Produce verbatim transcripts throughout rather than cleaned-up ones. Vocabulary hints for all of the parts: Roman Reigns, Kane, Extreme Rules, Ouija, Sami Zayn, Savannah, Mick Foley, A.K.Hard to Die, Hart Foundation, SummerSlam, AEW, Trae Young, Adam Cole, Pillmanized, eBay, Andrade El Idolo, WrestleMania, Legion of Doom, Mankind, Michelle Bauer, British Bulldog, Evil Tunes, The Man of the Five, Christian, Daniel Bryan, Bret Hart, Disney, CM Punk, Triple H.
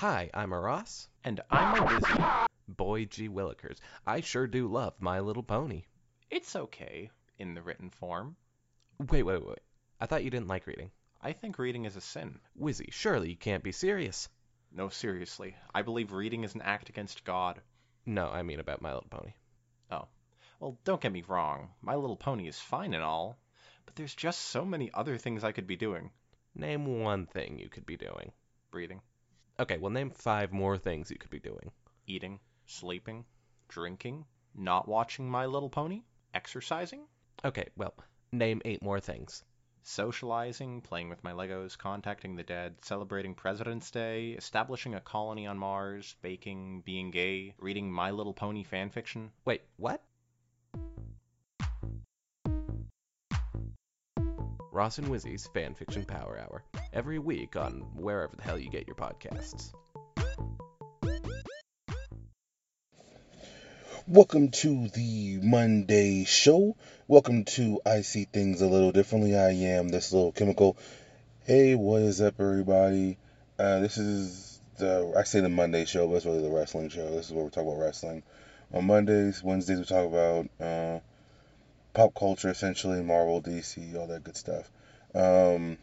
Hi, I'm a Ross, and I'm a Lizzie. Boy G. Willikers, I sure do love My Little Pony. It's okay, in the written form. Wait, wait, wait. I thought you didn't like reading. I think reading is a sin. Wizzy, surely you can't be serious. No, seriously. I believe reading is an act against God. No, I mean about My Little Pony. Oh. Well, don't get me wrong. My Little Pony is fine and all, but there's just so many other things I could be doing. Name one thing you could be doing. Breathing. Okay, well, name five more things you could be doing. Eating, sleeping, drinking, not watching My Little Pony, exercising. Okay, well, name eight more things. Socializing, playing with my Legos, contacting the dead, celebrating President's Day, establishing a colony on Mars, baking, being gay, reading My Little Pony fanfiction. Wait, what? Ross and Wizzy's Fanfiction Power Hour, every week on wherever the hell you get your podcasts. Welcome to the Monday show. Welcome to I See Things a Little Differently. I am this little chemical. Hey, what is up, everybody? Uh, this is the, I say the Monday show, but it's really the wrestling show. This is where we talk about wrestling. On Mondays, Wednesdays, we talk about uh, pop culture, essentially, Marvel, D C, all that good stuff. Um,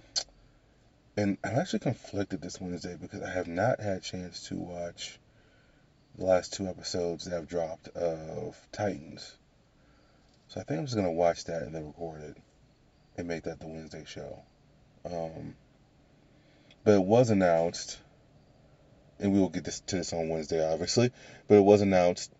and I'm actually conflicted this Wednesday because I have not had a chance to watch the last two episodes that I've dropped of Titans. So I think I'm just going to watch that and then record it and make that the Wednesday show. Um, but it was announced, and we will get this, to this on Wednesday, obviously, but it was announced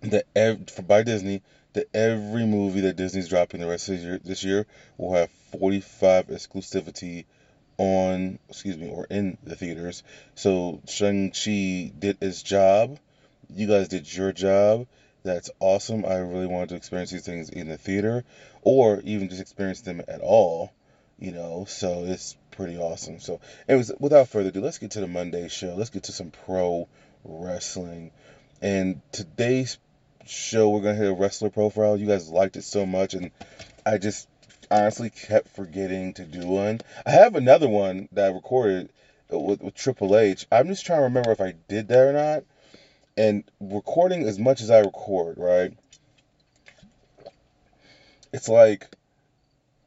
that ev- by Disney that every movie that Disney's dropping the rest of this year, this year will have forty-five exclusivity on, excuse me, or in the theaters. So Shang-Chi did his job. You guys did your job. That's awesome. I really wanted to experience these things in the theater, or even just experience them at all, you know, so it's pretty awesome. So anyways, without further ado, let's get to the Monday show. Let's get to some pro wrestling. And today's show, we're going to hit a wrestler profile. You guys liked it so much, and I just honestly kept forgetting to do one. I have another one that I recorded with, with Triple H. I'm just trying to remember if I did that or not. And recording as much as I record, right? It's like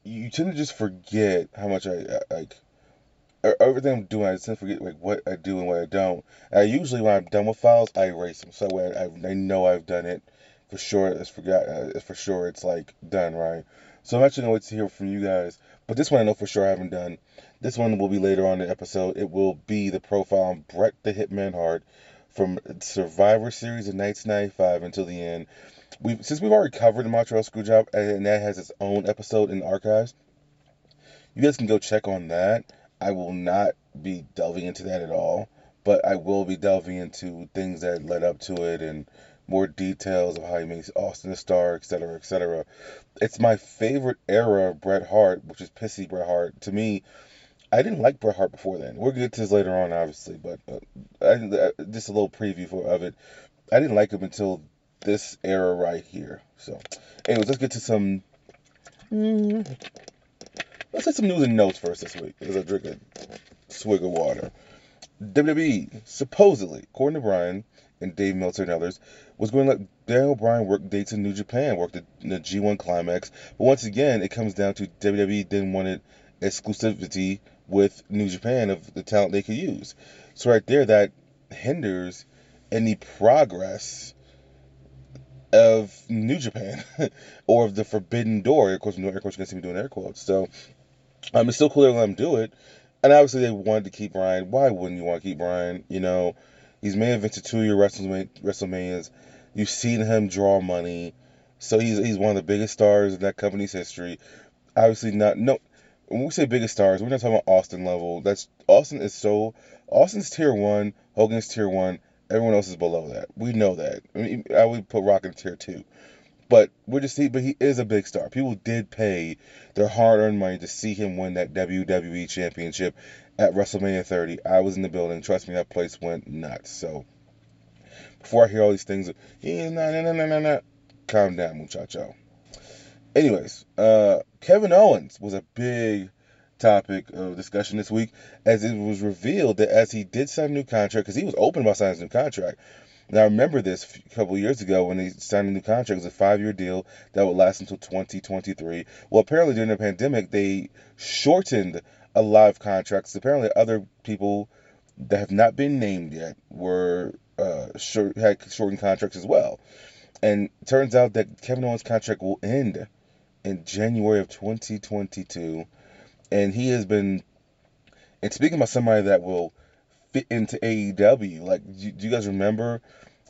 you tend to just forget how much I, I like everything I'm doing. I tend to forget like what I do and what I don't. And I usually, when I'm done with files, I erase them. So when I, I know I've done it for sure. It's forgot. Uh, for sure, it's like done, right? So I'm actually going to wait to hear from you guys. But this one I know for sure I haven't done. This one will be later on in the episode. It will be the profile on Bret the Hitman Hart from Survivor Series of nineteen ninety-five until the end. We've, since we've already covered the Montreal Screwjob, and that has its own episode in the archives, you guys can go check on that. I will not be delving into that at all. But I will be delving into things that led up to it and more details of how he makes Austin a star, et cetera, et cetera. It's my favorite era of Bret Hart, which is pissy Bret Hart. To me, I didn't like Bret Hart before then. We'll get to this later on, obviously, but uh, I, uh, just a little preview for, of it. I didn't like him until this era right here. So, anyways, let's get to some. Mm, let's get some news and notes first this week as I drink a swig of water. W W E, supposedly, according to Brian and Dave Meltzer and others, was going to let Daniel Bryan work dates in New Japan, work the, the G one Climax. But once again, it comes down to W W E didn't want exclusivity with New Japan of the talent they could use. So right there, that hinders any progress of New Japan or of the Forbidden Door. Of course, no air quotes. You're going to see me doing air quotes. So um, it's still cool to let them do it. And obviously, they wanted to keep Bryan. Why wouldn't you want to keep Bryan? You know, he's main evented two of your WrestleManias. You've seen him draw money. So he's he's one of the biggest stars in that company's history. Obviously not. No, when we say biggest stars, we're not talking about Austin level. That's Austin is so. Austin's tier one. Hogan's tier one. Everyone else is below that. We know that. I mean, I would put Rock in tier two. But we're just see. But he is a big star. People did pay their hard-earned money to see him win that W W E Championship at WrestleMania thirty. I was in the building. Trust me, that place went nuts. So, before I hear all these things, he's not, no, no, no, no, no. Calm down, muchacho. Anyways, uh, Kevin Owens was a big topic of discussion this week, as it was revealed that as he did sign a new contract, because he was open about signing a new contract. Now, I remember this a couple of years ago when he signed a new contract. It was a five-year deal that would last until twenty twenty-three. Well, apparently during the pandemic, they shortened a lot of contracts. Apparently other people that have not been named yet were uh, short, had shortened contracts as well. And it turns out that Kevin Owens' contract will end in January of twenty twenty-two. And he has been... And speaking about somebody that will... fit into A E W. Like, do, do you guys remember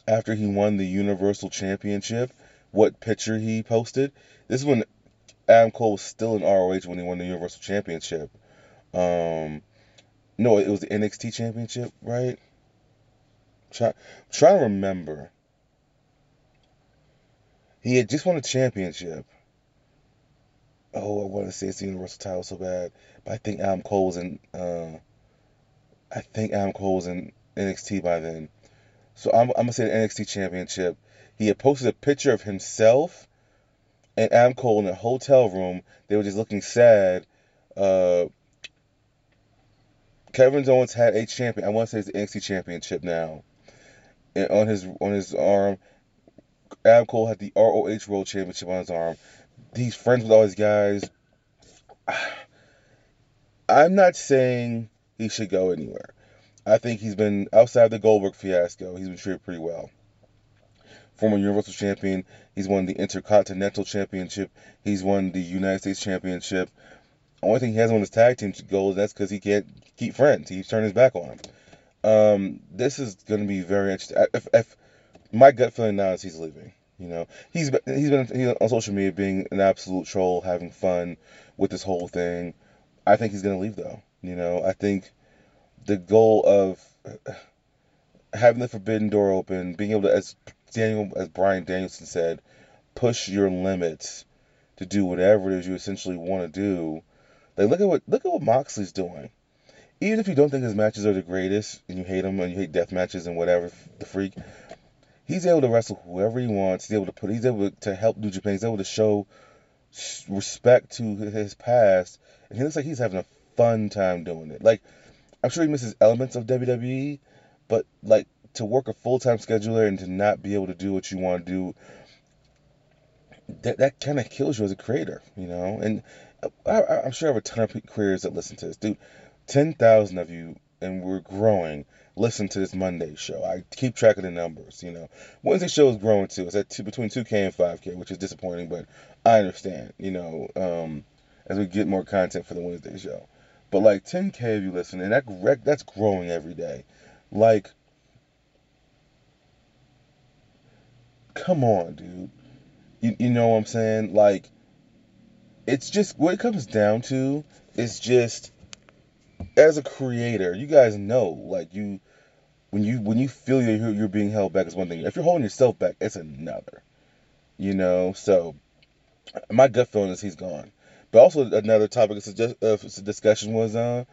after he won the Universal Championship, what picture he posted? This is when Adam Cole was still in R O H when he won the Universal Championship. Um, no, it was the N X T Championship, right? Try, try to remember. He had just won a championship. Oh, I want to say it's the Universal title so bad, but I think Adam Cole was in... Uh, I think Adam Cole was in N X T by then. So I'm, I'm going to say the N X T Championship. He had posted a picture of himself and Adam Cole in a hotel room. They were just looking sad. Uh, Kevin Owens had a champion. I want to say it's the N X T Championship now. And on his on his arm, Adam Cole had the R O H World Championship on his arm. He's friends with all these guys. I'm not saying... he should go anywhere. I think he's been, outside the Goldberg fiasco, he's been treated pretty well. Former Universal Champion, he's won the Intercontinental Championship, he's won the United States Championship. The only thing he hasn't won his tag team gold, that's because he can't keep friends. He's turned his back on him. Um, this is going to be very interesting. If, if my gut feeling now is he's leaving. You know, he's been, he's been he's on social media being an absolute troll, having fun with this whole thing. I think he's going to leave, though. You know, I think the goal of having the forbidden door open, being able to, as Daniel, as Bryan Danielson said, push your limits to do whatever it is you essentially want to do. Like, look at what look at what Moxley's doing. Even if you don't think his matches are the greatest and you hate him and you hate death matches and whatever, the freak, he's able to wrestle whoever he wants. He's able to put. He's able to help New Japan. He's able to show respect to his past, and he looks like he's having a fun time doing it. Like, I'm sure he misses elements of W W E, but like, to work a full-time scheduler and to not be able to do what you want to do, that that kind of kills you as a creator, you know. And I, I'm sure I have a ton of creators that listen to this, dude. ten thousand of you, and we're growing, listen to this Monday show. I keep track of the numbers, you know. Wednesday show is growing too. It's at two, between two K and five K, which is disappointing, but I understand, you know, um, as we get more content for the Wednesday show. But like, ten K of you listening, and that that's growing every day. Like, come on, dude. You you know what I'm saying? Like, it's just, what it comes down to is just, as a creator, you guys know, like, you when you when you feel you're you're being held back is one thing. If you're holding yourself back, it's another. You know, so my gut feeling is he's gone. But also another topic of discussion was uh,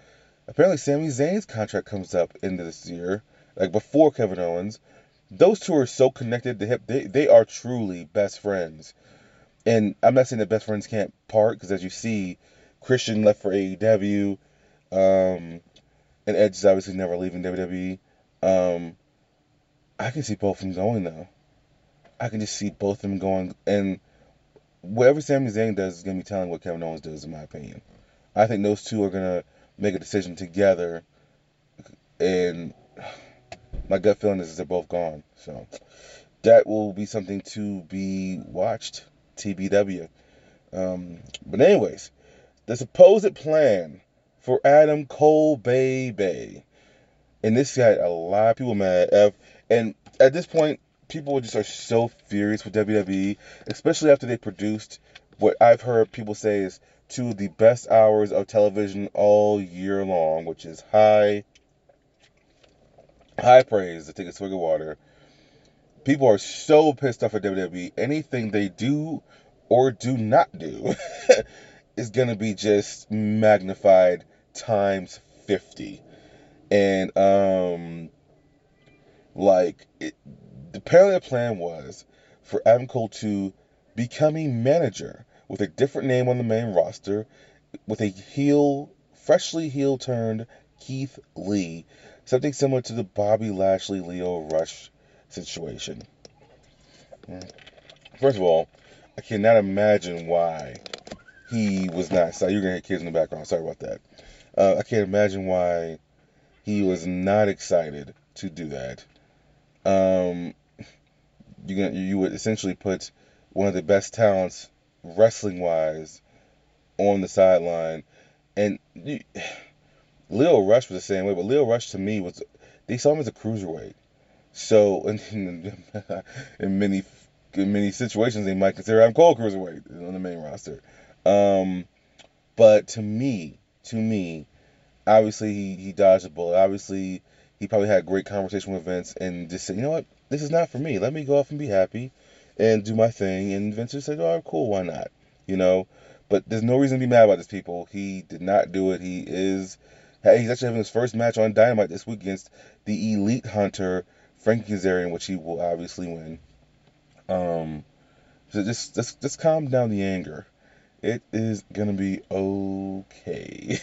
apparently Sami Zayn's contract comes up end of this year, like before Kevin Owens. Those two are so connected to hip. They, they are truly best friends. And I'm not saying that best friends can't part, because as you see, Christian left for A E W. Um, and Edge is obviously never leaving W W E. Um, I can see both of them going, though. I can just see both of them going. And whatever Sami Zayn does is going to be telling what Kevin Owens does, in my opinion. I think those two are going to make a decision together, and my gut feeling is they're both gone. So that will be something to be watched, T B W. Um, but anyways, the supposed plan for Adam Cole, baby. And this got a lot of people mad. And at this point, people just are so furious with W W E, especially after they produced what I've heard people say is two of the best hours of television all year long, which is high, high praise to take a swig of water. People are so pissed off at W W E. Anything they do or do not do is going to be just magnified times fifty. And, um, like, it... apparently the plan was for Adam Cole to become a manager with a different name on the main roster, with a heel freshly heel-turned Keith Lee, something similar to the Bobby Lashley-Leo Rush situation. First of all, I cannot imagine why he was not signed. You're going to hear kids in the background. Sorry about that. Uh, I can't imagine why he was not excited to do that. Um, you're gonna, you would essentially put one of the best talents, wrestling-wise, on the sideline. And you, Leo Rush was the same way, but Leo Rush to me was, they saw him as a cruiserweight. So, in, in, in many in many situations, they might consider Adam Cole cruiserweight on the main roster. Um, but to me, to me, obviously he, he dodged a bullet. Obviously, he probably had a great conversation with Vince and just said, you know what, this is not for me. Let me go off and be happy and do my thing. And Vince just said, oh, cool, why not? You know, but there's no reason to be mad about this, people. He did not do it. He is, he's actually having his first match on Dynamite this week against the Elite Hunter, Frankie Kazarian, which he will obviously win. Um, so just, just, just calm down the anger. It is gonna be okay.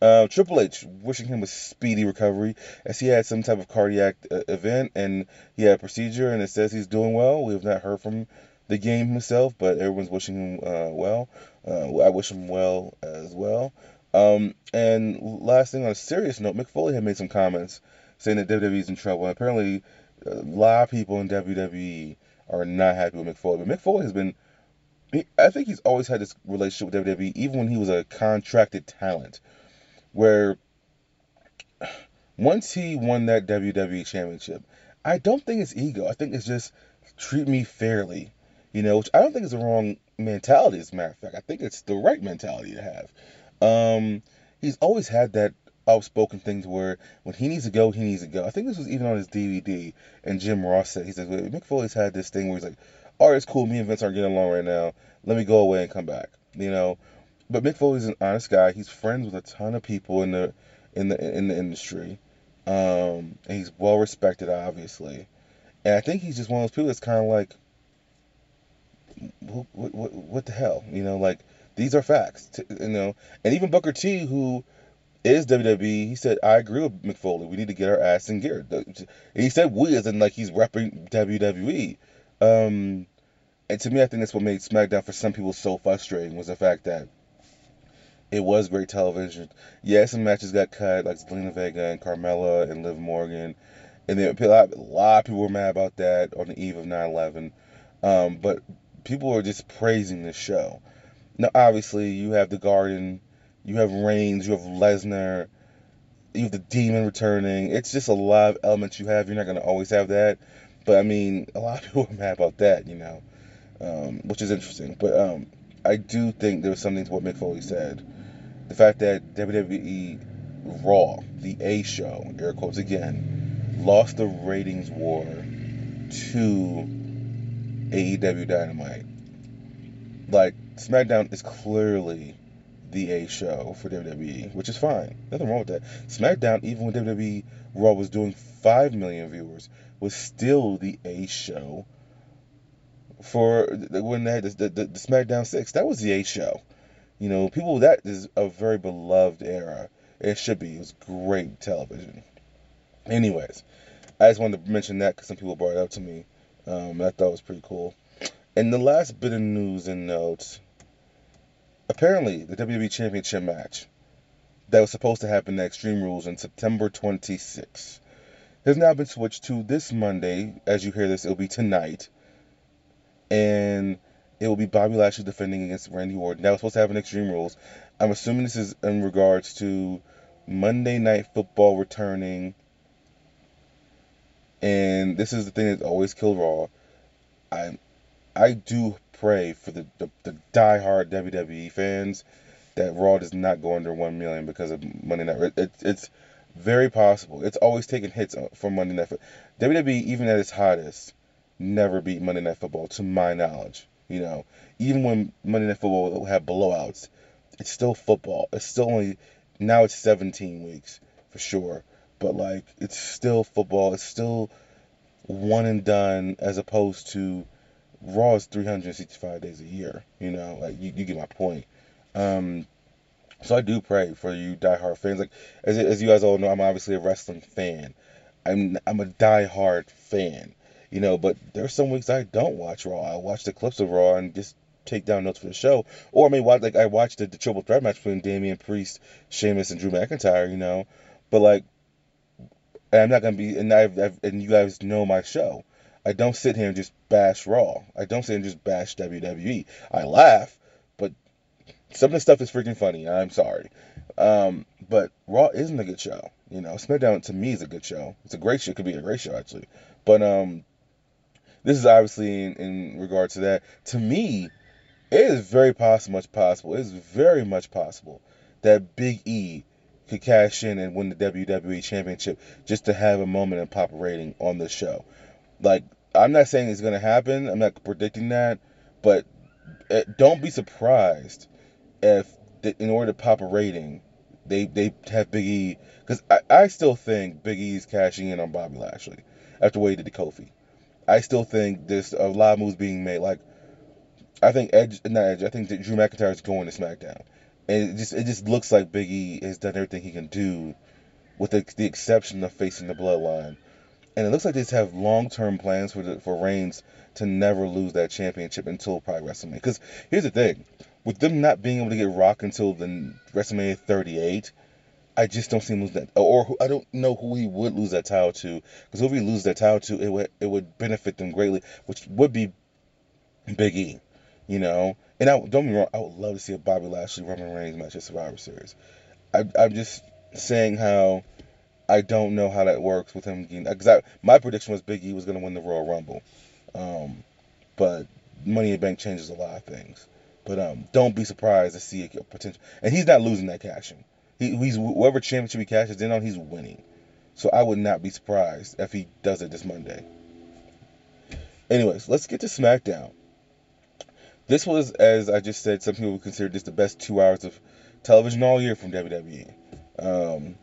uh, Triple H wishing him a speedy recovery, as he had some type of cardiac uh, event and he had a procedure, and it says he's doing well. We have not heard from the game himself, but everyone's wishing him uh, well. Uh, I wish him well as well. Um, and last thing on a serious note, Mick Foley had made some comments saying that W W E's in trouble. And apparently, a lot of people in W W E are not happy with Mick Foley. But Mick Foley has been, I think he's always had this relationship with W W E, even when he was a contracted talent, where once he won that W W E championship, I don't think it's ego. I think it's just treat me fairly, you know, which I don't think is the wrong mentality, as a matter of fact. I think it's the right mentality to have. Um, he's always had that outspoken thing to where when he needs to go, he needs to go. I think this was even on his D V D, and Jim Ross said, he says, well, Mick Foley's had this thing where he's like, all right, it's cool, me and Vince aren't getting along right now, let me go away and come back, you know. But Mick Foley's an honest guy. He's friends with a ton of people in the in the in the industry, um, and he's well respected, obviously. And I think he's just one of those people that's kind of like, what, what, what the hell, you know, like, these are facts, you know. And even Booker T, who is W W E, he said, I agree with Mick Foley. We need to get our ass in gear. And he said we, as in, like, he's repping W W E. Um, and to me, I think that's what made SmackDown for some people so frustrating, was the fact that it was great television. Yeah, some matches got cut, like Zelina Vega and Carmella and Liv Morgan. And then a lot, a lot of people were mad about that on the eve of nine eleven. Um, but people are just praising this show. Now, obviously, you have The Garden, you have Reigns, you have Lesnar, you have The Demon returning. It's just a lot of elements you have. You're not going to always have that. But, I mean, a lot of people are mad about that, you know, um, which is interesting. But um, I do think there was something to what Mick Foley said. The fact that W W E Raw, the A show, air quotes again, lost the ratings war to A E W Dynamite. Like, SmackDown is clearly the A show for W W E, which is fine. Nothing wrong with that. SmackDown, even when W W E Raw was doing five million viewers, was still the A show for when they had the, the, the SmackDown six. That was the A show. You know, people, that is a very beloved era. It should be. It was great television. Anyways, I just wanted to mention that because some people brought it up to me. Um, I thought it was pretty cool. And the last bit of news and notes, apparently the W W E Championship match that was supposed to happen at Extreme Rules on September twenty-sixth has now been switched to this Monday. As you hear this, it'll be tonight. And it will be Bobby Lashley defending against Randy Orton. That was supposed to happen at Extreme Rules. I'm assuming this is in regards to Monday Night Football returning. And this is the thing that's always killed Raw. I I do pray for the, the, the diehard W W E fans that Raw does not go under one million because of Monday Night. It, it, it's very possible. It's always taken hits from Monday Night Football. W W E, even at its hottest, never beat Monday Night Football, to my knowledge. You know, even when Monday Night Football had blowouts, it's still football. It's still only, now it's seventeen weeks for sure. But, like, it's still football. It's still one and done, as opposed to Raw is three hundred sixty-five days a year, you know, like, you, you get my point. Um, So I do pray for you diehard fans. Like as as you guys all know, I'm obviously a wrestling fan. I'm I'm a diehard fan, you know. But there's some weeks I don't watch Raw. I watch the clips of Raw and just take down notes for the show. Or I may watch like I watched the, the triple threat match between Damian Priest, Sheamus, and Drew McIntyre. You know, but like, and I'm not gonna be and I've, I've and you guys know my show. I don't sit here and just bash Raw. I don't sit here and just bash W W E. I laugh, but some of the stuff is freaking funny. I'm sorry. Um, but Raw isn't a good show. You know, SmackDown to me is a good show. It's a great show. It could be a great show, actually. But um, this is obviously in, in regard to that. To me, it is very possible, much possible. It is very much possible that Big E could cash in and win the W W E Championship just to have a moment and pop a rating on this show. Like, I'm not saying it's going to happen. I'm not predicting that. But don't be surprised if, in order to pop a rating, they, they have Big E. Because I, I still think Big E is cashing in on Bobby Lashley after what he did to Kofi. I still think there's a lot of moves being made. Like, I think Edge, not Edge, I think that Drew McIntyre is going to SmackDown. And it just, it just looks like Big E has done everything he can do with the, the exception of facing the bloodline. And it looks like they just have long-term plans for the, for Reigns to never lose that championship until probably WrestleMania. Because here's the thing. With them not being able to get Rock until the WrestleMania thirty-eight, I just don't see him lose that. Or, or I don't know who he would lose that title to. Because if he lose that title to, it would, it would benefit them greatly, which would be Big E. You know? And I, don't get me wrong, I would love to see a Bobby Lashley Roman Reigns match at Survivor Series. I, I'm just saying how... I don't know how that works with him. Because I, my prediction was Big E was going to win the Royal Rumble. Um, but Money in the Bank changes a lot of things. But um, don't be surprised to see a potential. And he's not losing that cashing. He, he's whoever championship he cashes in on, he's winning. So I would not be surprised if he does it this Monday. Anyways, let's get to SmackDown. This was, as I just said, some people would consider this the best two hours of television all year from W W E. Um...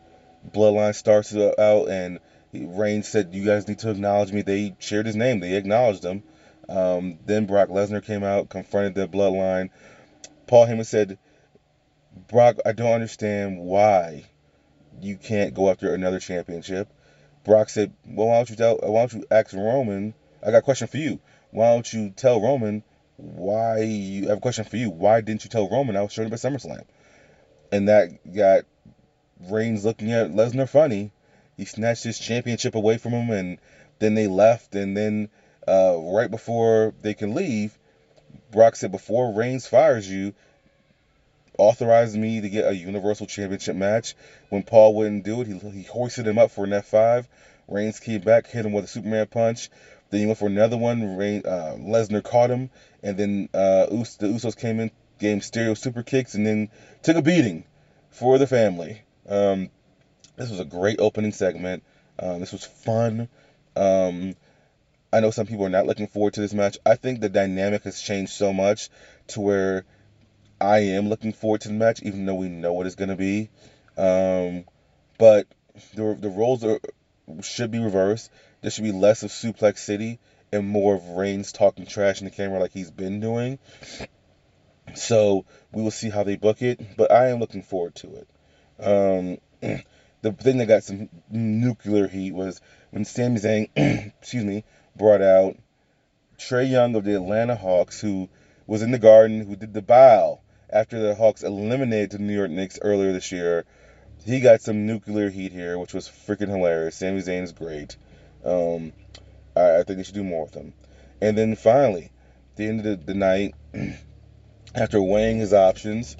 Bloodline starts out, and Reigns said, "You guys need to acknowledge me." They shared his name. They acknowledged him. Um, then Brock Lesnar came out, confronted the Bloodline. Paul Heyman said, "Brock, I don't understand why you can't go after another championship." Brock said, "Well, why don't you tell? Why don't you ask Roman? I got a question for you. Why don't you tell Roman why you I have a question for you? Why didn't you tell Roman I was showing up at SummerSlam?" And that got Reigns looking at Lesnar funny. He snatched his championship away from him, and then they left. And then uh, right before they can leave, Brock said, "Before Reigns fires you, authorize me to get a Universal Championship match." When Paul wouldn't do it, he, he hoisted him up for an F five. Reigns came back, hit him with a Superman punch. Then he went for another one. Reigns, uh, Lesnar caught him, and then uh, Us- the Usos came in, gave him stereo super kicks, and then took a beating for the family. Um, this was a great opening segment. Um, this was fun. Um, I know some people are not looking forward to this match. I think the dynamic has changed so much to where I am looking forward to the match, even though we know what it's going to be. Um, but the the roles are should be reversed. There should be less of Suplex City and more of Reigns talking trash in the camera like he's been doing. So we will see how they book it, but I am looking forward to it. Um, the thing that got some nuclear heat was when Sami Zayn, excuse me, brought out Trae Young of the Atlanta Hawks, who was in the Garden, who did the bow after the Hawks eliminated the New York Knicks earlier this year. He got some nuclear heat here, which was freaking hilarious. Sami Zayn is great. Um, I, I think they should do more with him. And then finally, at the end of the, the night, after weighing his options,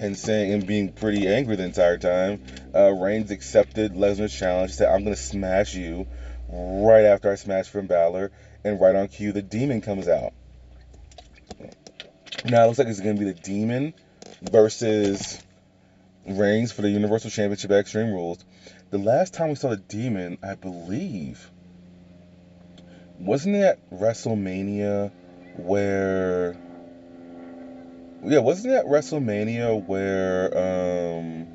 and saying and being pretty angry the entire time, uh, Reigns accepted Lesnar's challenge. He said, "I'm going to smash you right after I smash Finn Balor." And right on cue, the Demon comes out. Now, it looks like it's going to be the Demon versus Reigns for the Universal Championship at Extreme Rules. The last time we saw the Demon, I believe, wasn't it at WrestleMania where... Yeah, wasn't that WrestleMania where um,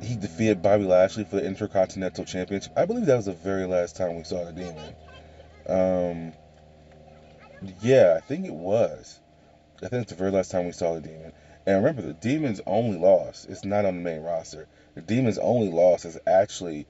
he defeated Bobby Lashley for the Intercontinental Championship? I believe that was the very last time we saw the Demon. Um, yeah, I think it was. I think it's the very last time we saw the Demon. And remember, the Demon's only loss is not on the main roster. The Demon's only loss is actually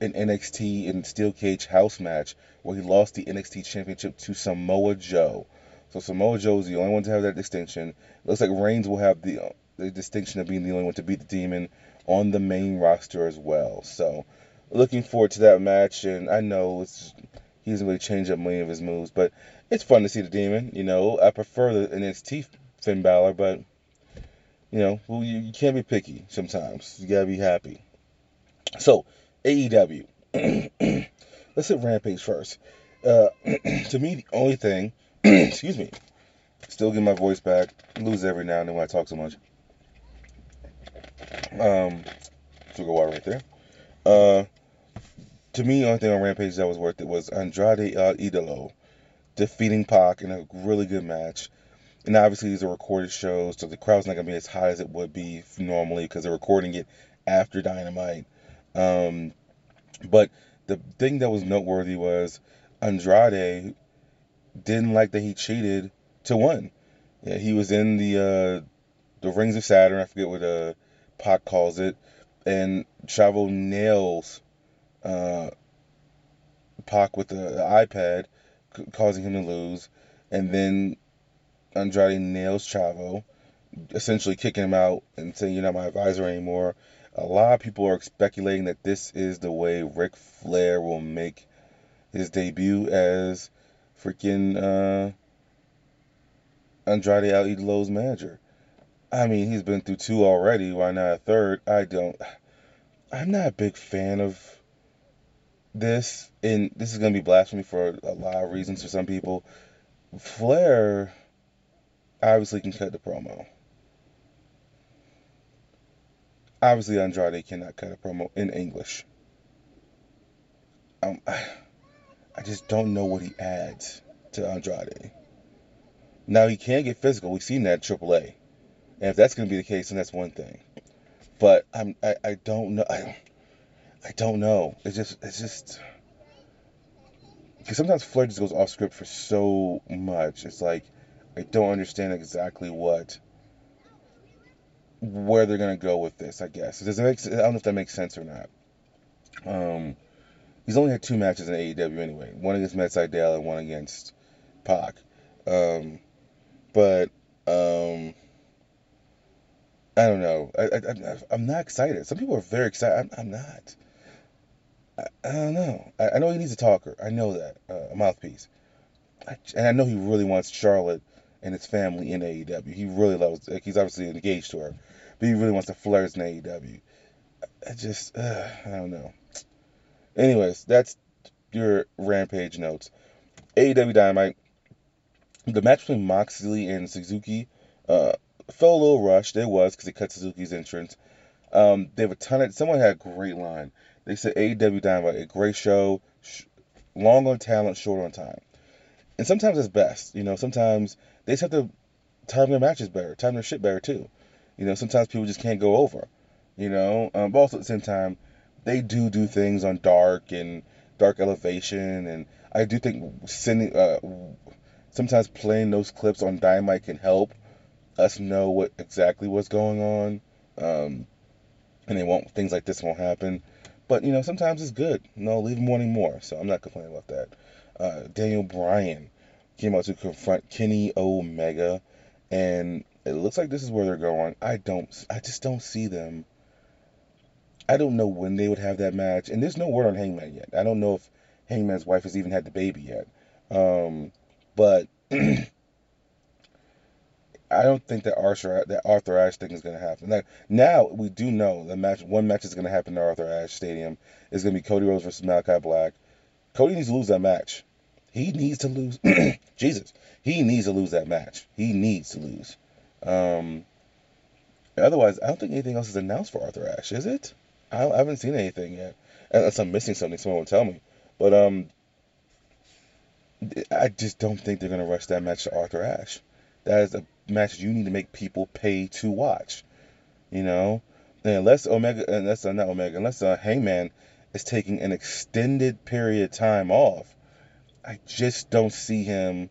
an N X T and Steel Cage house match where he lost the N X T Championship to Samoa Joe. So Samoa Joe is the only one to have that distinction. It looks like Reigns will have the, the distinction of being the only one to beat the Demon on the main roster as well. So looking forward to that match, and I know it's, he doesn't really change up many of his moves, but it's fun to see the Demon. You know, I prefer the N X T Finn Balor, but you know, well, you, you can't be picky sometimes. You gotta be happy. So A E W. Let's hit Rampage first. Uh, to me, the only thing, excuse me, still get my voice back. Lose every now and then when I talk so much. Um, sugar water right there. Uh, to me, the only thing on Rampage that was worth it was Andrade El Idolo defeating Pac in a really good match. And obviously, these are recorded shows, so the crowd's not going to be as high as it would be normally because they're recording it after Dynamite. Um, but the thing that was noteworthy was Andrade didn't like that he cheated to win. Yeah, he was in the uh, the Rings of Saturn, I forget what uh, Pac calls it, and Chavo nails uh, Pac with the iPad, c- causing him to lose, and then Andrade nails Chavo, essentially kicking him out and saying, you're not my advisor anymore. A lot of people are speculating that this is the way Ric Flair will make his debut as freaking uh, Andrade El Idolo's manager. I mean, he's been through two already. Why not a third? I don't. I'm not a big fan of this, and this is going to be blasphemy for a lot of reasons for some people. Flair obviously can cut the promo. Obviously, Andrade cannot cut a promo in English. Um, I just don't know what he adds to Andrade. Now, he can get physical. We've seen that at triple A. And if that's going to be the case, then that's one thing. But I'm, I, I don't know. I, I don't know. It's just, it's just, because sometimes Flair just goes off script for so much. It's like, I don't understand exactly what, where they're going to go with this, I guess. Does it make, I don't know if that makes sense or not. Um, he's only had two matches in A E W anyway. One against Matt Sydal and one against Pac. Um, but, um, I don't know. I, I, I'm not excited. Some people are very excited. I'm, I'm not. I, I don't know. I, I know he needs a talker. I know that. Uh, a mouthpiece. I, and I know he really wants Charlotte and his family in A E W. He really loves, like, he's obviously engaged to her, but he really wants the Flairs in A E W. I, I just, uh, I don't know. Anyways, that's your Rampage notes. A E W Dynamite. The match between Moxley and Suzuki, uh, felt a little rushed. It was because it cut Suzuki's entrance. Um, they have a ton of. Someone had a great line. They said A E W Dynamite, a great show, sh- long on talent, short on time. And sometimes it's best. You know, sometimes they just have to time their matches better, time their shit better too. You know, sometimes people just can't go over. You know, um, but also at the same time, they do do things on Dark and Dark Elevation, and I do think sending uh, sometimes playing those clips on Dynamite can help us know what exactly what's going on, um, and they won't, things like this won't happen. But you know, sometimes it's good. You know, leave them wanting more. So I'm not complaining about that. Uh, Daniel Bryan came out to confront Kenny Omega, and it looks like this is where they're going. I don't, I just don't see them. I don't know when they would have that match, and there's no word on Hangman yet. I don't know if Hangman's wife has even had the baby yet. Um, but I don't think that Arthur, that Arthur Ashe thing is going to happen. Now, now we do know the match. One match is going to happen in Arthur Ashe Stadium. It's going to be Cody Rhodes versus Malachi Black. Cody needs to lose that match. He needs to lose. Jesus, he needs to lose that match. He needs to lose. Um, otherwise, I don't think anything else is announced for Arthur Ashe. Is it? I, I haven't seen anything yet. Unless I'm missing something, someone will tell me. But um, I just don't think they're going to rush that match to Arthur Ashe. That is a match you need to make people pay to watch, you know. And unless Omega, unless uh, not Omega, unless uh, Hangman is taking an extended period of time off, I just don't see him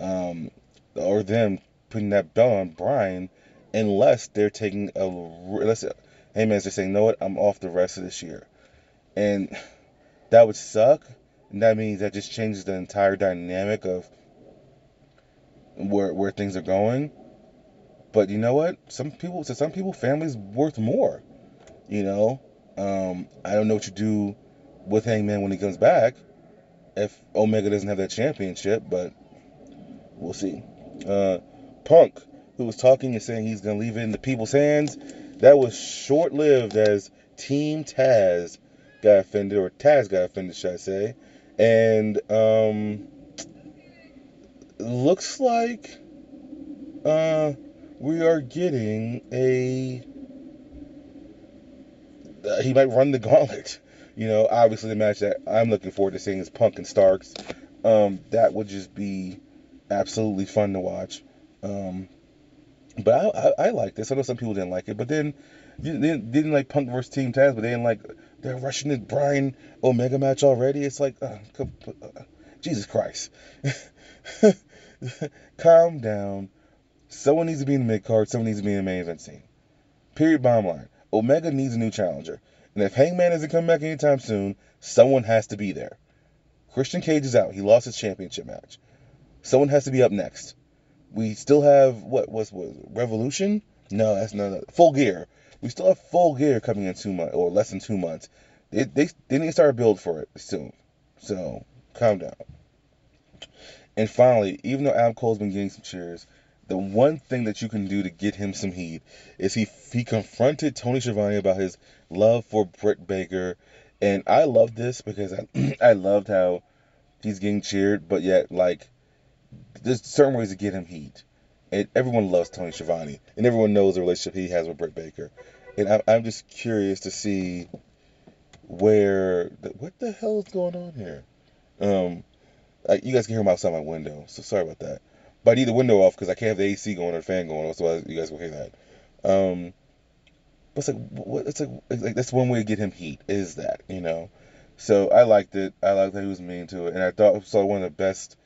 um, or them putting that belt on Brian unless they're taking a, let's say, hey man, they're saying, you know what, I'm off the rest of this year. And that would suck. And that means that just changes the entire dynamic of where where things are going. But you know what? Some people, to some people, family's worth more. You know, um, I don't know what you do with Hangman when he comes back if Omega doesn't have that championship, but we'll see. Uh, Punk, who was talking and saying he's going to leave it in the people's hands, that was short-lived as Team Taz got offended, or Taz got offended, should I say. And um, looks like uh, we are getting a... Uh, he might run the gauntlet. You know, obviously the match that I'm looking forward to seeing is Punk and Starks. Um, that would just be absolutely fun to watch. Um, but I, I, I like this. I know some people didn't like it, but then they didn't, they didn't like Punk versus Team Taz, but they didn't like they're rushing the Bryan Omega match already. It's like, uh, Jesus Christ, calm down. Someone needs to be in the mid card. Someone needs to be in the main event scene. Period. Bottom line. Omega needs a new challenger. And if Hangman isn't coming back anytime soon, someone has to be there. Christian Cage is out. He lost his championship match. Someone has to be up next. We still have, what was Revolution? No, that's not, not Full Gear. We still have Full Gear coming in two months, or less than two months. They, they, they need to start a build for it soon. So, calm down. And finally, even though Adam Cole's been getting some cheers, the one thing that you can do to get him some heat is he he confronted Tony Schiavone about his love for Britt Baker. And I love this because I I loved how he's getting cheered, but yet, like, there's certain ways to get him heat. And everyone loves Tony Schiavone, and everyone knows the relationship he has with Britt Baker. And I, I'm just curious to see where... What the hell is going on here? Um, I, you guys can hear him outside my window, so sorry about that. But I need the window off because I can't have the A C going or the fan going, so you guys will hear that. Um, but it's like, what, it's like, it's like that's one way to get him heat, is that, you know? So I liked it. I liked that he was mean to it. And I thought, saw one of the best,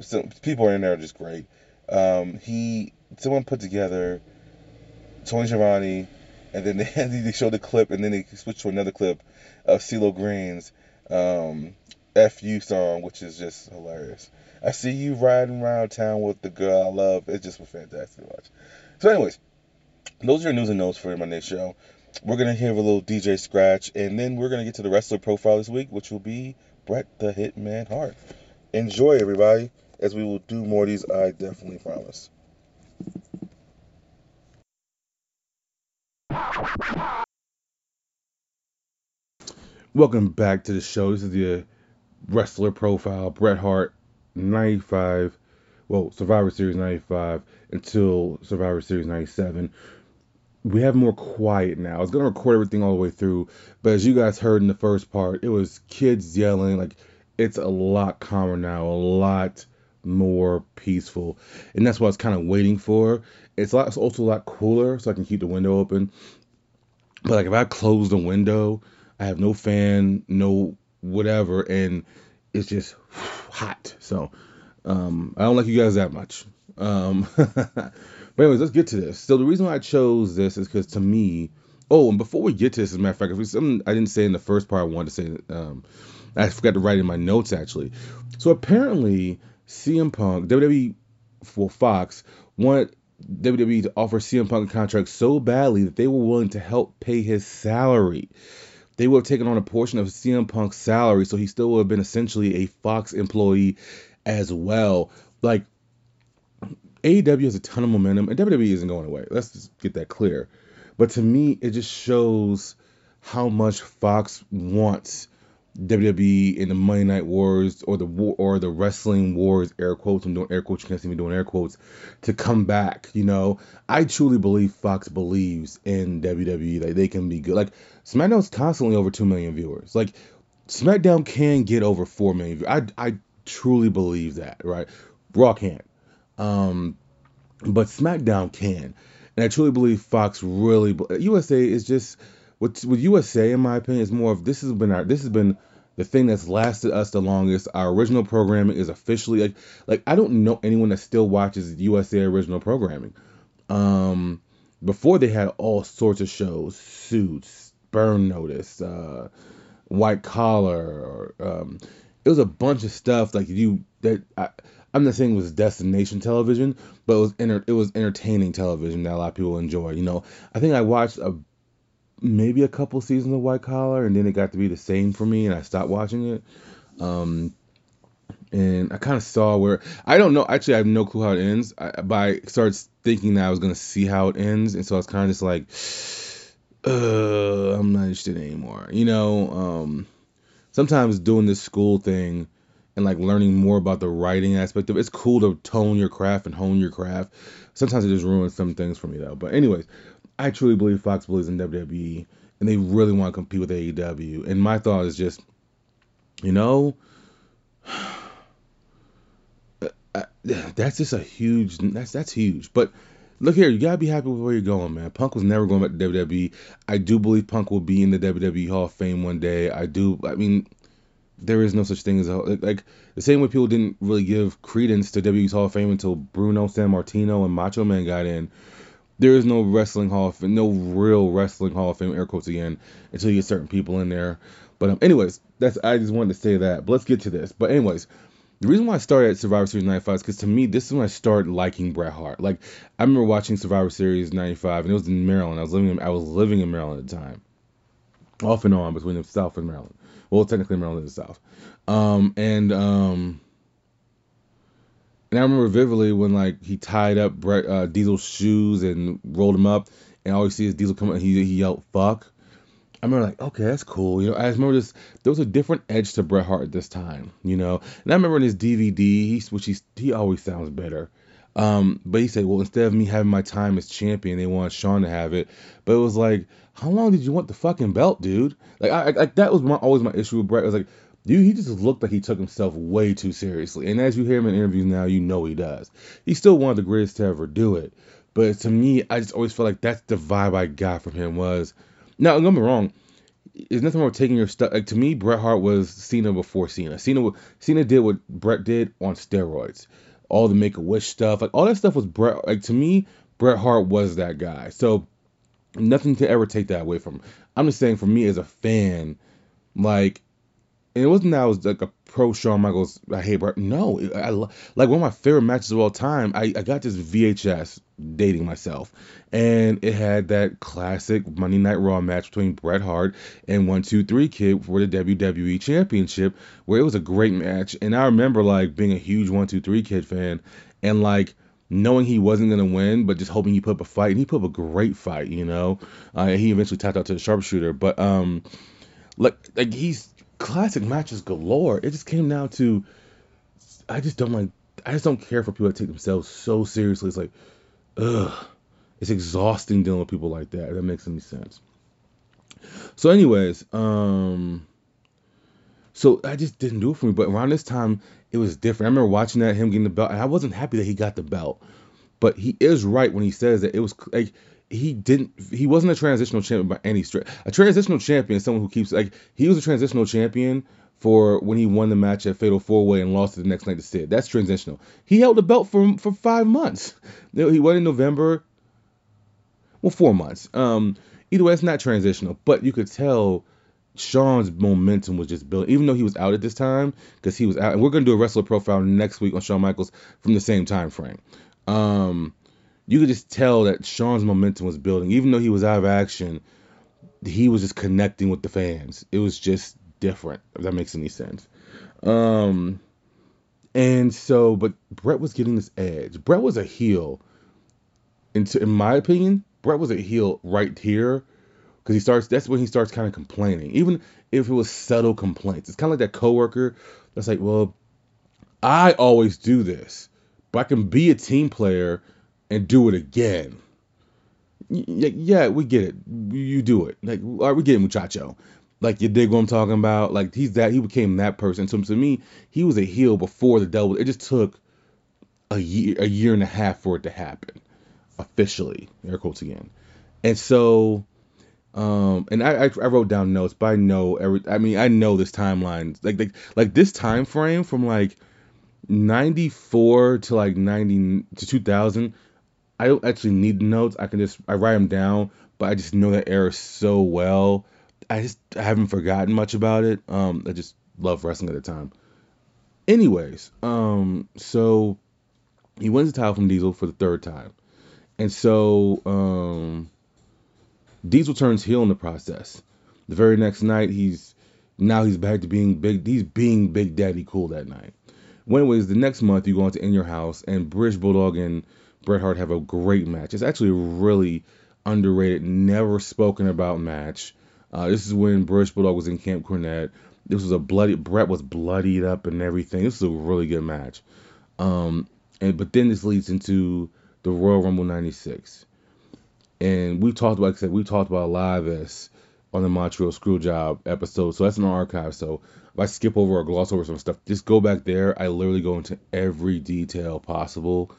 some people in there are just great. Um, he, someone put together Tony Schiavone, and then they, they showed the clip, and then they switched to another clip of CeeLo Green's um, F U song, which is just hilarious. I see you riding around town with the girl I love. It just was fantastic to watch. So anyways, those are your news and notes for my next show. We're going to hear a little D J Scratch, and then we're going to get to the wrestler profile this week, which will be Bret the Hitman Hart. Enjoy, everybody, as we will do more of these, I definitely promise. Welcome back to the show. This is the wrestler profile, Bret Hart. ninety-five, well, Survivor Series ninety-five until Survivor Series ninety-seven. We have more quiet now. I was going to record everything all the way through, but as you guys heard in the first part, it was kids yelling. Like, it's a lot calmer now, a lot more peaceful, and that's what I was kind of waiting for. It's a lot, it's also a lot cooler, so I can keep the window open. But like, if I close the window, I have no fan, no whatever, and it's just hot. So um I don't like you guys that much, um but anyways, let's get to this. So the reason why I chose this is because, to me, oh and before we get to this, as a matter of fact, if it's something I didn't say in the first part, I wanted to say, um I forgot to write in my notes actually. So apparently C M Punk, W W E, for Fox, wanted W W E to offer C M Punk a contract so badly that they were willing to help pay his salary. They would have taken on a portion of C M Punk's salary, so he still would have been essentially a Fox employee as well. Like, A E W has a ton of momentum, and W W E isn't going away. Let's just get that clear. But to me, it just shows how much Fox wants W W E in the Monday Night Wars, or the war, or the Wrestling Wars, air quotes. I'm doing air quotes. You can't see me doing air quotes. To come back, you know, I truly believe Fox believes in W W E that they can be good. Like, SmackDown's constantly over two million viewers. Like, SmackDown can get over four million viewers. I I truly believe that, right? Raw can't, um, but SmackDown can, and I truly believe Fox really. U S A is just. With, with U S A, in my opinion, is more of this has been our this has been the thing that's lasted us the longest. Our original programming is officially like like I don't know anyone that still watches U S A original programming. Um, Before, they had all sorts of shows, Suits, Burn Notice, uh, White Collar. Or, um, it was a bunch of stuff like you that I, I'm not saying it was destination television, but it was enter, it was entertaining television that a lot of people enjoyed. You know, I think I watched a maybe a couple seasons of White Collar, and then it got to be the same for me, and I stopped watching it. Um, and I kind of saw where I don't know. Actually, I have no clue how it ends. I, but I started thinking that I was gonna see how it ends, and so I was kind of just like, "Uh, I'm not interested anymore." You know, um, sometimes doing this school thing and like learning more about the writing aspect of it, it's cool to tone your craft and hone your craft. Sometimes it just ruins some things for me though. But anyways, I truly believe Fox believes in W W E, and they really want to compete with A E W. And my thought is just, you know, that's just a huge, that's that's huge. But look here, you got to be happy with where you're going, man. Punk was never going back to W W E. I do believe Punk will be in the W W E Hall of Fame one day. I do, I mean, there is no such thing as, a, like, the same way people didn't really give credence to W W E's Hall of Fame until Bruno Sammartino and Macho Man got in. There is no wrestling Hall of Fame, no real wrestling Hall of Fame, air quotes again, until you get certain people in there. But um, anyways, that's I just wanted to say that. But let's get to this. But anyways, the reason why I started at Survivor Series ninety-five is because to me, this is when I started liking Bret Hart. Like, I remember watching Survivor Series ninety-five, and it was in Maryland. I was living in, I was living in Maryland at the time, off and on between the South and Maryland. Well, technically Maryland is the South. Um, and um, and I remember vividly when like he tied up Bret, uh, Diesel's shoes and rolled him up, and all you see is Diesel come up. He he yelled "fuck." I remember like, okay, that's cool. You know, I just remember this, there was a different edge to Bret Hart at this time, you know, and I remember in his D V D, he, which he's, he always sounds better. Um, but he said, well, instead of me having my time as champion, they wanted Shawn to have it. But it was like, how long did you want the fucking belt, dude? Like, I, I like that was my, always my issue with Bret. It was like, dude, he just looked like he took himself way too seriously. And as you hear him in interviews now, you know, he does. He's still one of the greatest to ever do it. But to me, I just always felt like that's the vibe I got from him was, now, don't get me wrong. There's nothing wrong with taking your stuff. Like, to me, Bret Hart was Cena before Cena. Cena Cena did what Bret did on steroids. All the Make-A-Wish stuff. Like, all that stuff was Bret. Like, to me, Bret Hart was that guy. So, nothing to ever take that away from him. I'm just saying, for me as a fan, like, and it wasn't that I was, like, a pro Shawn Michaels, I hate Bret. No. I, I, like, one of my favorite matches of all time, I, I got this V H S, dating myself, and it had that classic Monday Night Raw match between Bret Hart and one two three Kid for the W W E Championship, where it was a great match. And I remember like being a huge one two three Kid fan and like knowing he wasn't going to win, but just hoping he put up a fight, and he put up a great fight, you know. Uh, he eventually tapped out to the sharpshooter, but um, like, like he's classic matches galore. It just came down to, I just don't like, I just don't care for people that take themselves so seriously. It's like, ugh, it's exhausting dealing with people like that. That makes any sense. So anyways, um, so I just didn't do it for me. But around this time, it was different. I remember watching that, him getting the belt, and I wasn't happy that he got the belt. But he is right when he says that it was like he didn't. He wasn't a transitional champion by any stretch. A transitional champion is someone who keeps like he was a transitional champion for when he won the match at Fatal four-Way and lost it the next night to Sid. That's transitional. He held the belt for for five months. He won in November. Well, four months. Um, either way, it's not transitional. But you could tell Shawn's momentum was just building, even though he was out at this time, because he was out. And we're going to do a wrestler profile next week on Shawn Michaels from the same time frame. Um, you could just tell that Shawn's momentum was building. Even though he was out of action, he was just connecting with the fans. It was just different, if that makes any sense. Um, and so, but Bret was getting this edge. Bret was a heel. And to, in my opinion, Bret was a heel right here, because he starts, that's when he starts kind of complaining, even if it was subtle complaints. It's kind of like that coworker that's like, well, I always do this, but I can be a team player and do it again. Y- yeah, we get it. You do it. Like, all right, we get it, muchacho. Like, you dig what I'm talking about? Like, he's that, he became that person. So to me, he was a heel before the double. It just took a year, a year and a half for it to happen officially, air quotes again. And so, um, and I, I, I wrote down notes, but I know every, I mean, I know this timeline, like, like, like this time frame from like ninety-four to like ninety to two thousand. I don't actually need notes. I can just, I write them down, but I just know that era so well. I just I haven't forgotten much about it. Um, I just love wrestling at the time. Anyways, um, so he wins the title from Diesel for the third time. And so um, Diesel turns heel in the process. The very next night, he's now he's back to being big. He's being Big Daddy Cool that night. Well, anyways, the next month, you go on to In Your House, and British Bulldog and Bret Hart have a great match. It's actually a really underrated, never spoken about match. Uh, this is when British Bulldog was in Camp Cornette. This was a bloody, Bret was bloodied up and everything. This was a really good match. Um, and but then this leads into the Royal Rumble ninety-six. And we talked about, like I said, we talked about a lot of this on the Montreal Screwjob episode. So that's in our archive. So if I skip over or gloss over some stuff, just go back there. I literally go into every detail possible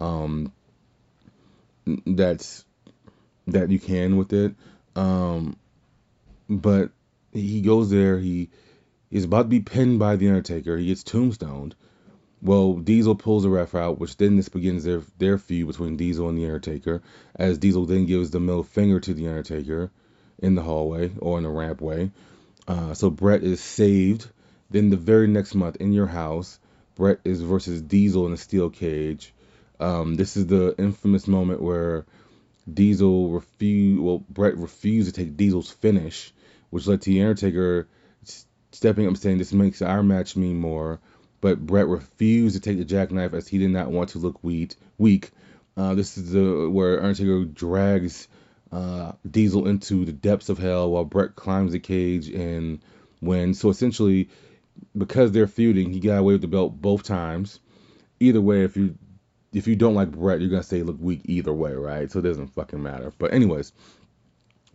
um, that's that you can with it. Um, but he goes there. He is about to be pinned by The Undertaker. He gets tombstoned. Well, Diesel pulls the ref out, which then this begins their, their feud between Diesel and The Undertaker, as Diesel then gives the middle finger to The Undertaker in the hallway or in the rampway. Uh, so Bret is saved. Then the very next month, In Your House, Bret is versus Diesel in a steel cage. Um, this is the infamous moment where Diesel refuse, well, Bret refused to take Diesel's finish, which led to The Undertaker stepping up and saying, "This makes our match mean more." But Bret refused to take the jackknife as he did not want to look weak. Weak. Uh, this is the where Undertaker drags Uh, Diesel into the depths of hell while Bret climbs the cage and wins. So essentially, because they're feuding, he got away with the belt both times. Either way, if you if you don't like Bret, you're gonna say he looked weak either way, right? So it doesn't fucking matter. But anyways,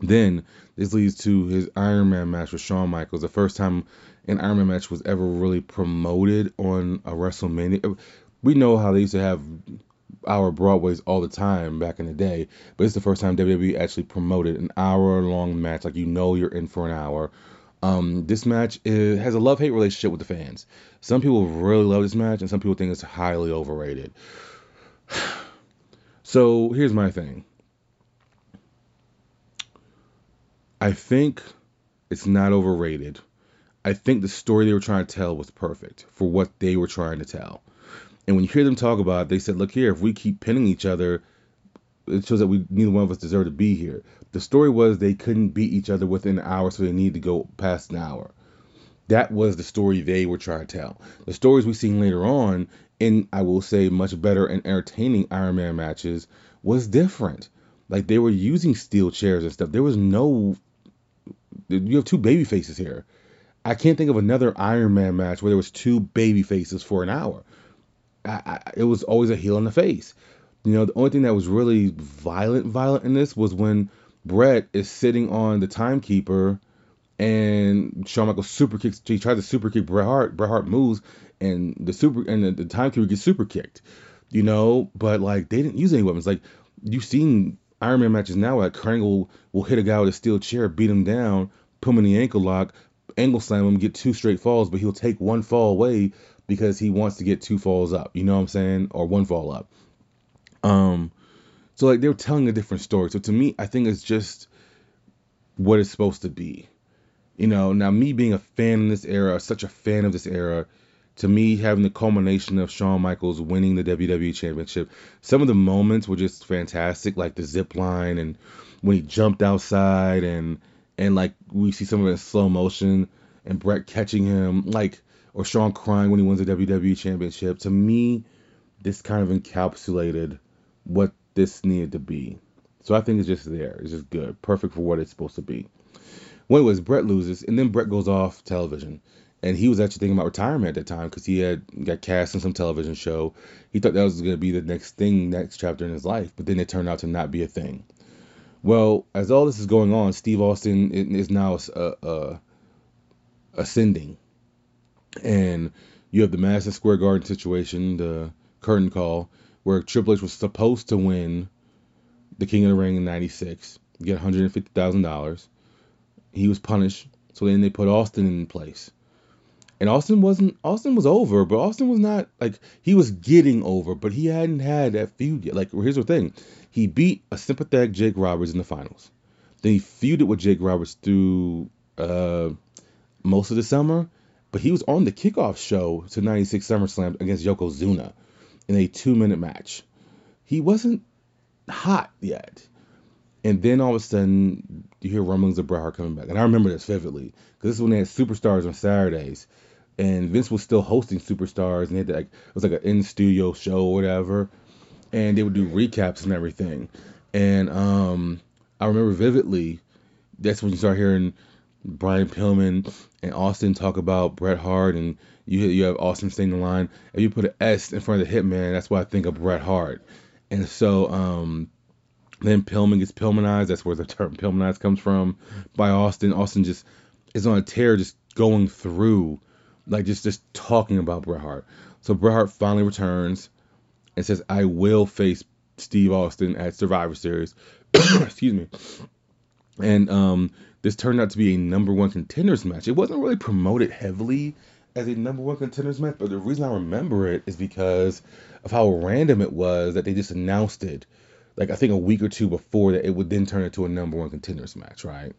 then this leads to his Iron Man match with Shawn Michaels. The first time an Iron Man match was ever really promoted on a WrestleMania. We know how they used to have hour Broadways all the time back in the day, but it's the first time W W E actually promoted an hour long match. Like, you know, you're in for an hour. Um, this match is, has a love-hate relationship with the fans. Some people really love this match, and some people think it's highly overrated. So here's my thing. I think it's not overrated. I think the story they were trying to tell was perfect for what they were trying to tell. And when you hear them talk about it, they said, look here, if we keep pinning each other, it shows that we neither one of us deserve to be here. The story was they couldn't beat each other within an hour, so they needed to go past an hour. That was the story they were trying to tell. The stories we've seen later on, in, I will say, much better and entertaining Iron Man matches, was different. Like, they were using steel chairs and stuff. There was no... You have two baby faces here. I can't think of another Iron Man match where there was two baby faces for an hour. I, I, it was always a heel in the face. You know, the only thing that was really violent, violent in this was when Bret is sitting on the timekeeper and Shawn Michaels super kicks. He tries to super kick Bret Hart. Bret Hart moves, and the super and the, the timekeeper gets super kicked. You know, but like they didn't use any weapons. Like you've seen Iron Man matches now, where like Kringle will hit a guy with a steel chair, beat him down, put him in the ankle lock, angle slam him, get two straight falls, but he'll take one fall away, because he wants to get two falls up, you know what I'm saying? Or one fall up. Um, so, like, they're telling a different story. So, to me, I think it's just what it's supposed to be. You know, now, me being a fan in this era, such a fan of this era, to me, having the culmination of Shawn Michaels winning the W W E Championship, some of the moments were just fantastic, like the zip line and when he jumped outside and, and like, we see some of it in slow motion and Bret catching him, like... Or Shawn crying when he wins the W W E Championship. To me, this kind of encapsulated what this needed to be. So I think it's just there. It's just good. Perfect for what it's supposed to be. Well, anyways, Bret loses. And then Bret goes off television. And he was actually thinking about retirement at that time. Because he had got cast in some television show. He thought that was going to be the next thing, next chapter in his life. But then it turned out to not be a thing. Well, as all this is going on, Steve Austin is now uh, uh, ascending. And you have the Madison Square Garden situation, the curtain call, where Triple H was supposed to win the King of the Ring in ninety-six, get one hundred fifty thousand dollars. He was punished, so then they put Austin in place. And Austin wasn't, Austin was over, but Austin was not, like, he was getting over, but he hadn't had that feud yet. Like, here's the thing. He beat a sympathetic Jake Roberts in the finals. Then he feuded with Jake Roberts through uh, most of the summer, but he was on the kickoff show to ninety-six SummerSlam against Yokozuna in a two-minute match. He wasn't hot yet. And then all of a sudden, you hear rumblings of Bret Hart coming back. And I remember this vividly, because this is when they had Superstars on Saturdays. And Vince was still hosting Superstars, and they had to, like, it was like an in-studio show or whatever. And they would do recaps and everything. And um, I remember vividly, that's when you start hearing Brian Pillman and Austin talk about Bret Hart. And you you have Austin saying the line, if you put an S in front of the Hitman, that's why I think of Bret Hart. And so um, then Pillman gets Pillmanized. That's where the term Pillmanized comes from, by Austin. Austin just is on a tear, just going through, like, just, just talking about Bret Hart. So Bret Hart finally returns and says, I will face Steve Austin at Survivor Series. Excuse me. And um, this turned out to be a number one contenders match. It wasn't really promoted heavily as a number one contenders match, but the reason I remember it is because of how random it was that they just announced it, like, I think a week or two before that it would then turn into a number one contenders match, right?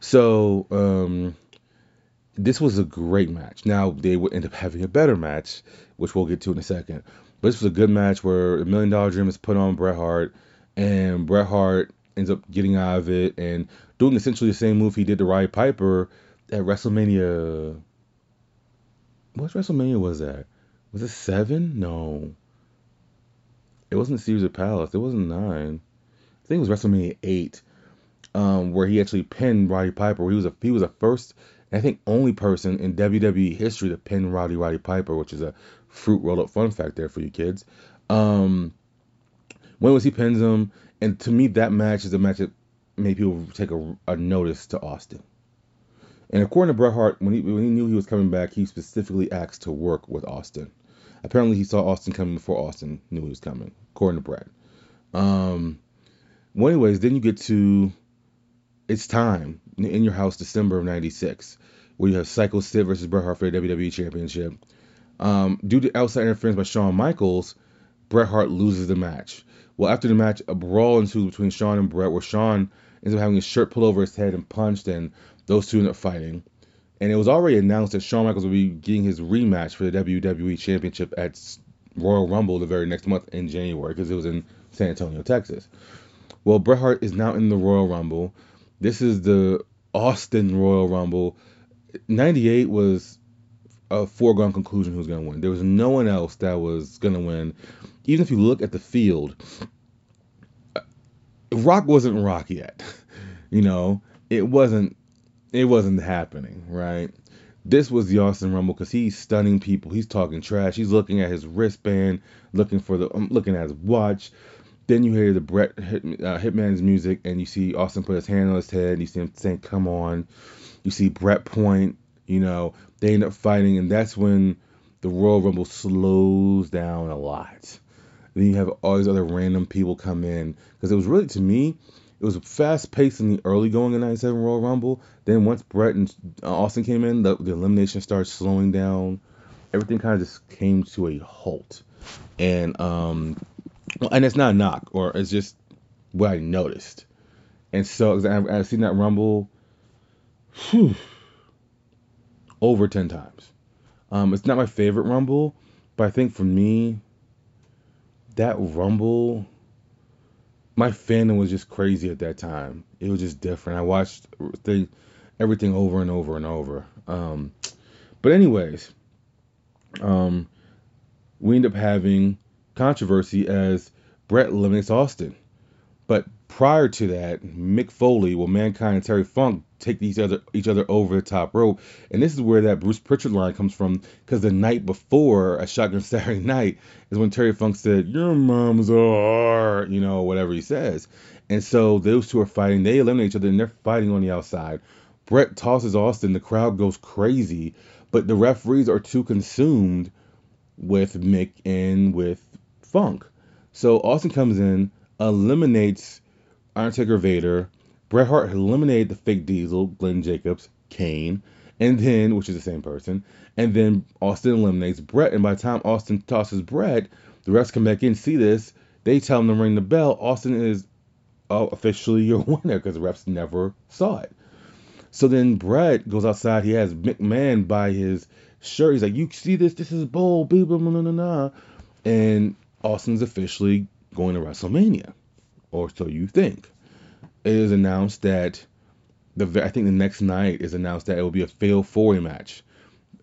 So um, this was a great match. Now, they would end up having a better match, which we'll get to in a second. But this was a good match where a Million Dollar Dream is put on Bret Hart, and Bret Hart ends up getting out of it and doing essentially the same move he did to Roddy Piper at WrestleMania. What WrestleMania was that? Was it seven? No. It wasn't Caesar Palace. It wasn't nine. I think it was WrestleMania eight, um, where he actually pinned Roddy Piper. He was a he was a first, and I think only person in W W E history to pin Roddy Roddy Piper, which is a fruit roll up fun fact there for you kids. Um, when was he pins him? And to me, that match is a match that made people take a, a notice to Austin. And according to Bret Hart, when he when he knew he was coming back, he specifically asked to work with Austin. Apparently, he saw Austin coming before Austin knew he was coming, according to Bret. Um, well, anyways, then you get to It's Time, In Your House, December of ninety-six, where you have Psycho Sid versus Bret Hart for the W W E Championship. Um, due to outside interference by Shawn Michaels, Bret Hart loses the match. Well, after the match, a brawl ensues between Shawn and Bret, where Shawn ends up having his shirt pulled over his head and punched, and those two end up fighting. And it was already announced that Shawn Michaels would be getting his rematch for the W W E Championship at Royal Rumble the very next month in January, because it was in San Antonio, Texas. Well, Bret Hart is now in the Royal Rumble. This is the Austin Royal Rumble. ninety-eight was a foregone conclusion who's going to win. There was no one else that was going to win. Even if you look at the field, Rock wasn't Rock yet. You know, it wasn't. It wasn't happening, right? This was the Austin Rumble because he's stunning people. He's talking trash. He's looking at his wristband, looking for the, um, looking at his watch. Then you hear the Bret Hit, uh, Hitman's music, and you see Austin put his hand on his head, and you see him saying, "Come on." You see Bret point. You know, they end up fighting, and that's when the Royal Rumble slows down a lot. And then you have all these other random people come in because it was really, to me, it was fast-paced in the early going in ninety-seven Royal Rumble. Then once Bret and Austin came in, the, the elimination started slowing down. Everything kind of just came to a halt. And um, and it's not a knock, or it's just what I noticed. And so I've, I've seen that Rumble whew, over ten times. Um, it's not my favorite Rumble, but I think for me, that Rumble, my fandom was just crazy at that time. It was just different. I watched thing, everything over and over and over. Um, but anyways, um, we end up having controversy as Bret eliminates Austin. But prior to that, Mick Foley, well, Mankind and Terry Funk take each other each other over the top rope. And this is where that Bruce Pritchard line comes from, because the night before, a Shotgun Saturday Night, is when Terry Funk said, "Your mom's a whore," you know, whatever he says. And so those two are fighting. They eliminate each other, and they're fighting on the outside. Bret tosses Austin. The crowd goes crazy. But the referees are too consumed with Mick and with Funk. So Austin comes in, eliminates Undertaker, Vader. Bret Hart eliminated the fake Diesel, Glenn Jacobs, Kane, and then, which is the same person, and then Austin eliminates Bret, and by the time Austin tosses Bret, the refs come back in, see this, they tell him to ring the bell, Austin is uh, officially your winner, because the refs never saw it. So then Bret goes outside, he has McMahon by his shirt, he's like, you see this, this is bull, blah, blah, blah, blah, blah, and Austin's officially going to WrestleMania, or so you think. It is announced that, the I think the next night is announced that it will be a fatal four-way match.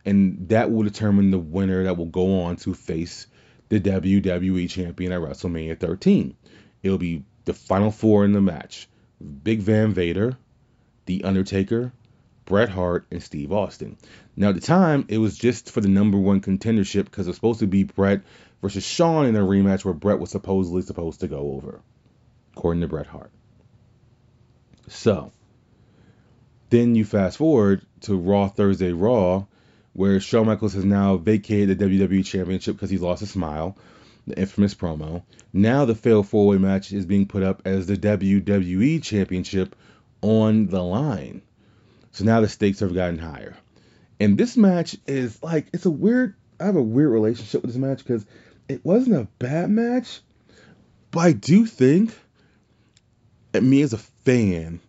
And that will determine the winner that will go on to face the W W E champion at WrestleMania thirteen. It will be the final four in the match. Big Van Vader, The Undertaker, Bret Hart, and Steve Austin. Now at the time, it was just for the number one contendership because it was supposed to be Bret versus Shawn in a rematch where Bret was supposedly supposed to go over, according to Bret Hart. So, then you fast forward to Raw Thursday Raw, where Shawn Michaels has now vacated the W W E Championship because he lost a smile, the infamous promo. Now the failed four-way match is being put up as the W W E Championship on the line. So now the stakes have gotten higher. And this match is like, it's a weird, I have a weird relationship with this match because it wasn't a bad match, but I do think, at me as a fan,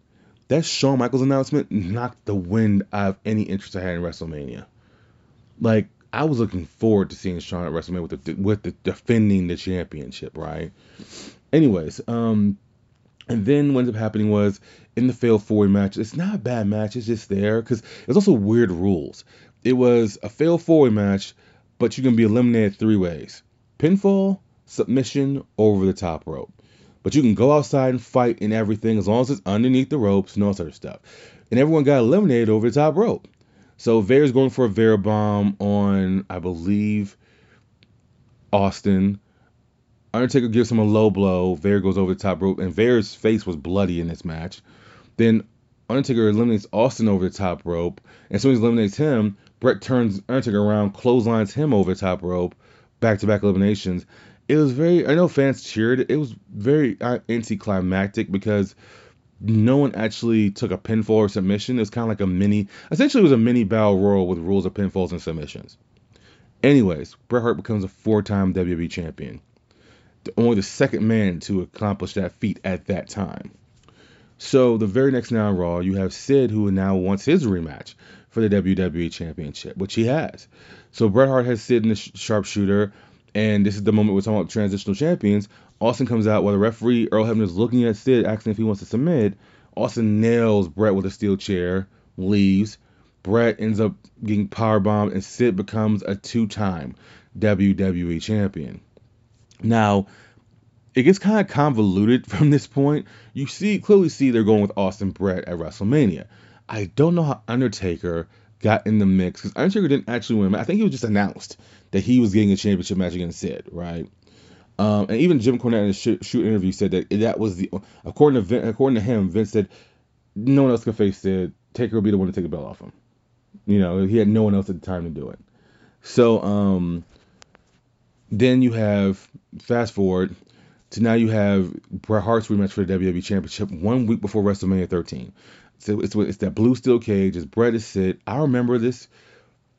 that Shawn Michaels announcement knocked the wind out of any interest I had in WrestleMania. Like, I was looking forward to seeing Shawn at WrestleMania with the, with the defending the championship, right? Anyways, um, and then what ended up happening was, in the failed four-way match, it's not a bad match, it's just there, because there's also weird rules. It was a failed four-way match, but you can be eliminated three ways. Pinfall, submission, over the top rope. But you can go outside and fight and everything as long as it's underneath the ropes and all sort of stuff. And everyone got eliminated over the top rope. So Vader's going for a Vader bomb on, I believe, Austin. Undertaker gives him a low blow. Vader goes over the top rope. And Vader's face was bloody in this match. Then Undertaker eliminates Austin over the top rope. And so he eliminates him. Bret turns Undertaker around, clotheslines him over the top rope. Back-to-back eliminations. It was very, I know fans cheered, it was very anticlimactic because no one actually took a pinfall or submission. It was kind of like a mini, essentially it was a mini battle royal with rules of pinfalls and submissions. Anyways, Bret Hart becomes a four-time W W E champion. The, only the second man to accomplish that feat at that time. So the very next night on Raw, you have Sid who now wants his rematch for the W W E championship, which he has. So Bret Hart has Sid in the sh- sharpshooter. And this is the moment we're talking about transitional champions. Austin comes out while the referee, Earl Hebner, is looking at Sid, asking if he wants to submit. Austin nails Bret with a steel chair, leaves. Bret ends up getting powerbombed, and Sid becomes a two-time W W E champion. Now, it gets kind of convoluted from this point. You see, clearly see they're going with Austin Bret at WrestleMania. I don't know how Undertaker got in the mix, because Undertaker didn't actually win. I think he was just announced that he was getting a championship match against Sid, right? Um, and even Jim Cornette in his shoot, shoot interview said that that was the, according to Vin, according to him, Vince said, no one else could face Sid. Taker would be the one to take the belt off him. You know, he had no one else at the time to do it. So, um, then you have, fast forward, to now you have Bret Hart's rematch for the W W E Championship one week before WrestleMania thirteen. So it's, it's that blue steel cage. It's Bret is Sid. I remember this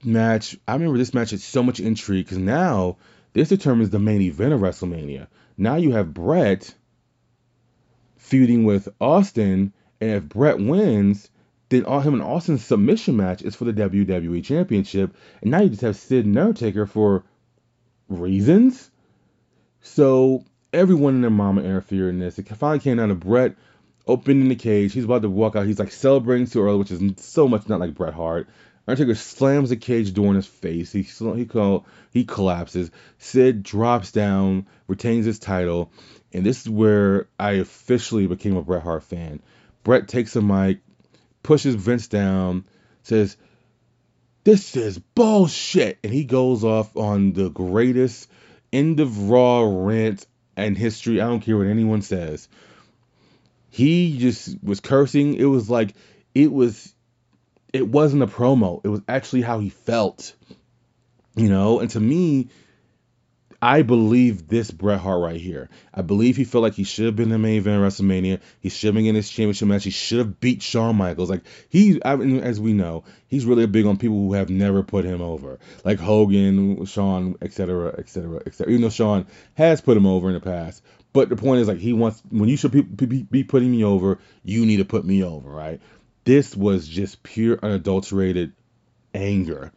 match. I remember this match had so much intrigue because now this determines the main event of WrestleMania. Now you have Bret feuding with Austin, and if Bret wins, then all him and Austin's submission match is for the W W E Championship. And now you just have Sid and Undertaker for reasons. So everyone and their mama interfered in this. It finally came down to Bret opening the cage. He's about to walk out. He's like celebrating too early, which is so much not like Bret Hart. Undertaker slams the cage door in his face. He he call, he collapses. Sid drops down, retains his title, and this is where I officially became a Bret Hart fan. Bret takes a mic, pushes Vince down, says, "This is bullshit," and he goes off on the greatest end of Raw rant in history. I don't care what anyone says. He just was cursing. It was like, it was, it wasn't a promo. It was actually how he felt, you know? And to me, I believe this Bret Hart right here. I believe he felt like he should have been the main event at WrestleMania. He should have been in his championship match. He should have beat Shawn Michaels. Like, he, I, as we know, he's really big on people who have never put him over, like Hogan, Shawn, et cetera, et cetera, et cetera. Even though Shawn has put him over in the past. But the point is, like, he wants, when you should be, be, be putting me over, you need to put me over, right? This was just pure unadulterated anger.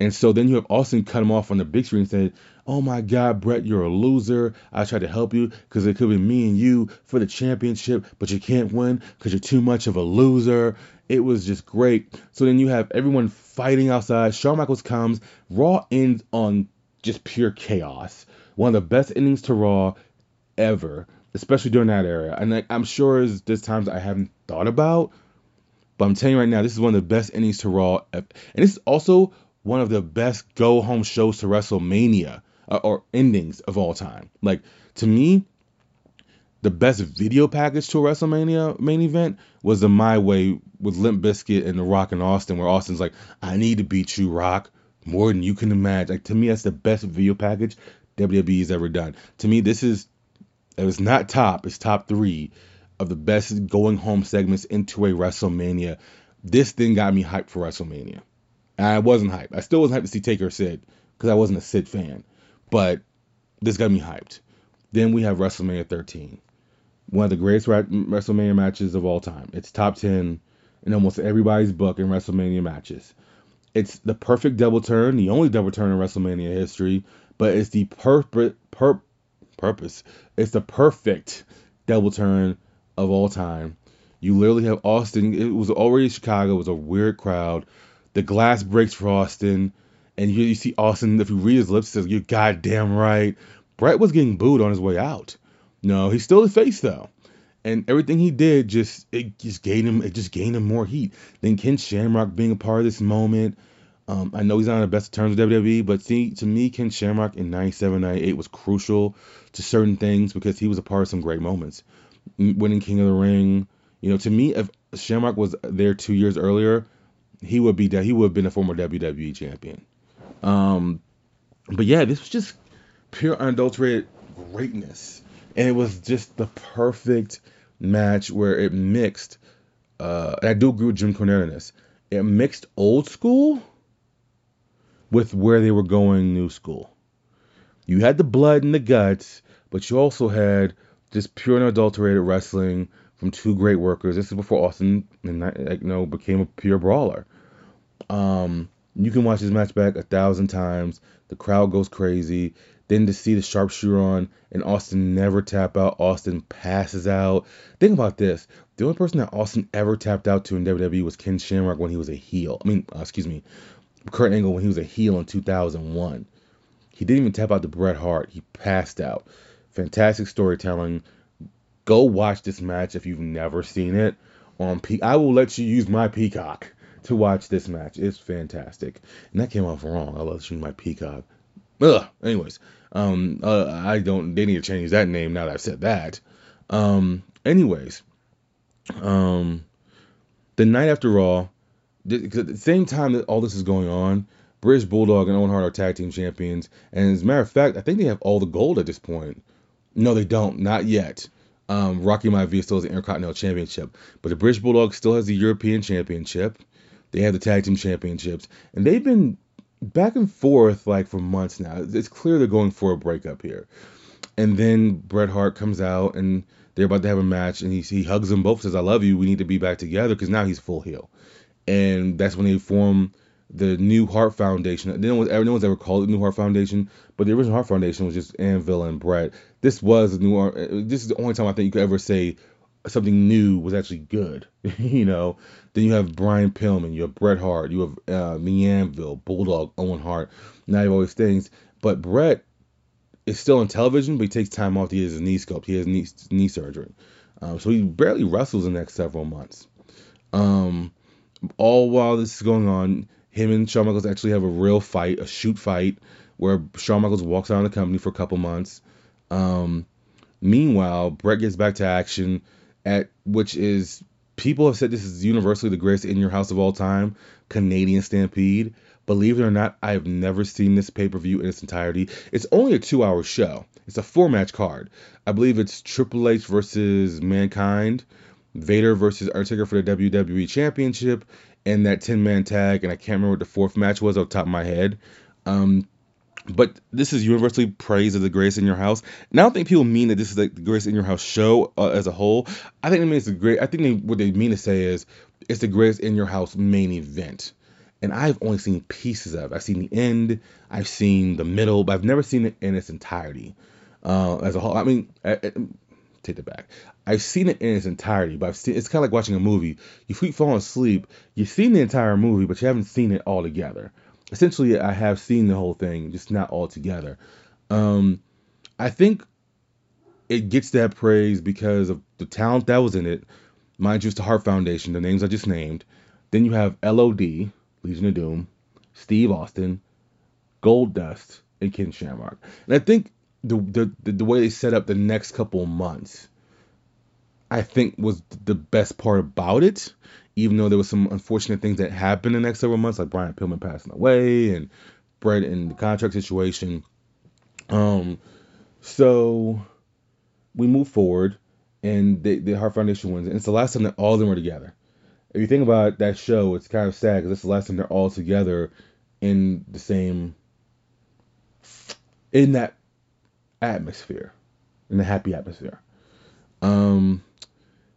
And so then you have Austin cut him off on the big screen and said, "Oh my God, Bret, you're a loser. I tried to help you because it could be me and you for the championship, but you can't win because you're too much of a loser." It was just great. So then you have everyone fighting outside. Shawn Michaels comes. Raw ends on just pure chaos. One of the best endings to Raw ever, especially during that era. And like, I'm sure there's times I haven't thought about, but I'm telling you right now, this is one of the best endings to Raw ever. And this is also one of the best go-home shows to WrestleMania, uh, or endings of all time. Like, to me, the best video package to a WrestleMania main event was the My Way with Limp Bizkit and The Rock and Austin, where Austin's like, "I need to beat you, Rock, more than you can imagine." Like, to me, that's the best video package W W E's ever done. To me, this is, it was not top, it's top three of the best going-home segments into a WrestleMania. This thing got me hyped for WrestleMania. I wasn't hyped. I still wasn't hyped to see Taker Sid because I wasn't a Sid fan. But this got me hyped. Then we have WrestleMania thirteen. One of the greatest WrestleMania matches of all time. It's top ten in almost everybody's book in WrestleMania matches. It's the perfect double turn, the only double turn in WrestleMania history. But it's the perfect pur- purpose. It's the perfect double turn of all time. You literally have Austin. It was already Chicago. It was a weird crowd. The glass breaks for Austin, and you, you see Austin, if you read his lips, says, "You're goddamn right." Bret was getting booed on his way out. No, he's still the face, though. And everything he did, just it just gained him it just gained him more heat. Then Ken Shamrock being a part of this moment. Um, I know he's not on the best of terms with W W E, but see, to me, Ken Shamrock in ninety-seven, ninety-eight was crucial to certain things because he was a part of some great moments. Winning King of the Ring. You know, to me, if Shamrock was there two years earlier, he would be that. He would have been a former W W E champion. Um, but yeah, this was just pure unadulterated greatness, and it was just the perfect match where it mixed. Uh, and I do agree with Jim Cornette on this. It mixed old school with where they were going, new school. You had the blood and the guts, but you also had just pure unadulterated wrestling from two great workers. This is before Austin, and you know, became a pure brawler. Um, you can watch this match back a thousand times. The crowd goes crazy. Then to see the sharpshooter on and Austin never tap out. Austin passes out. Think about this. The only person that Austin ever tapped out to in W W E was Ken Shamrock when he was a heel. I mean, uh, excuse me, Kurt Angle when he was a heel in two thousand one. He didn't even tap out to Bret Hart. He passed out. Fantastic storytelling. Go watch this match if you've never seen it on Pe- I will let you use my Peacock to watch this match. It's fantastic. And that came off wrong. I love using my Peacock. Ugh. Anyways, um, uh, I don't. They need to change that name now that I've said that. Um, anyways, um, the night after Raw, because at the same time that all this is going on, British Bulldog and Owen Hart are tag team champions. And as a matter of fact, I think they have all the gold at this point. No, they don't. Not yet. Um, Rocky Maivia still has the Intercontinental Championship, but the British Bulldog still has the European Championship. They have the Tag Team Championships, and they've been back and forth like for months now. It's clear they're going for a breakup here. And then Bret Hart comes out, and they're about to have a match, and he, he hugs them both, says, "I love you. We need to be back together," because now he's full heel. And that's when they form the New Hart Foundation. No one's ever, no one's ever called it New Hart Foundation, but the original Hart Foundation was just Anvil and Bret. This was New Hart. This is the only time I think you could ever say something new was actually good. You know, then you have Brian Pillman, you have Bret Hart, you have uh, the Anvil, Bulldog, Owen Hart. Now you have all these things, but Bret is still on television, but he takes time off. He has his knee sculpt. He has knee knee surgery, um, so he barely wrestles in the next several months. Um, all while this is going on, him and Shawn Michaels actually have a real fight, a shoot fight, where Shawn Michaels walks out of the company for a couple months. Um, meanwhile, Bret gets back to action, at which is, people have said this is universally the greatest In Your House of all time, Canadian Stampede. Believe it or not, I have never seen this pay-per-view in its entirety. It's only a two-hour show. It's a four-match card. I believe it's Triple H versus Mankind, Vader versus Undertaker for the W W E Championship, and that ten-man tag, and I can't remember what the fourth match was off the top of my head. Um, but this is universally praised as the greatest in your house. And I don't think people mean that this is like the greatest in your house show uh, as a whole. I think they mean it's the great. I think they, what they mean to say is it's the greatest in your house main event. And I've only seen pieces of it. I've seen the end. I've seen the middle. But I've never seen it in its entirety uh, as a whole. I mean, I, I, take it back. I've seen it in its entirety, but I've seen it's kind of like watching a movie. You keep falling asleep. You've seen the entire movie, but you haven't seen it all together. Essentially, I have seen the whole thing, just not all together. Um, I think it gets that praise because of the talent that was in it. Mind you, it's the Hart Foundation, the names I just named. Then you have L O D, Legion of Doom, Steve Austin, Goldust, and Ken Shamrock. And I think the, the the way they set up the next couple months, I think, was the best part about it. Even though there was some unfortunate things that happened in the next several months, like Brian Pillman passing away and Bret and the contract situation. Um, so we move forward, and the, the Hart Foundation wins. And it's the last time that all of them were together. If you think about that show, it's kind of sad because it's the last time they're all together in the same, in that atmosphere, in the happy atmosphere. Um,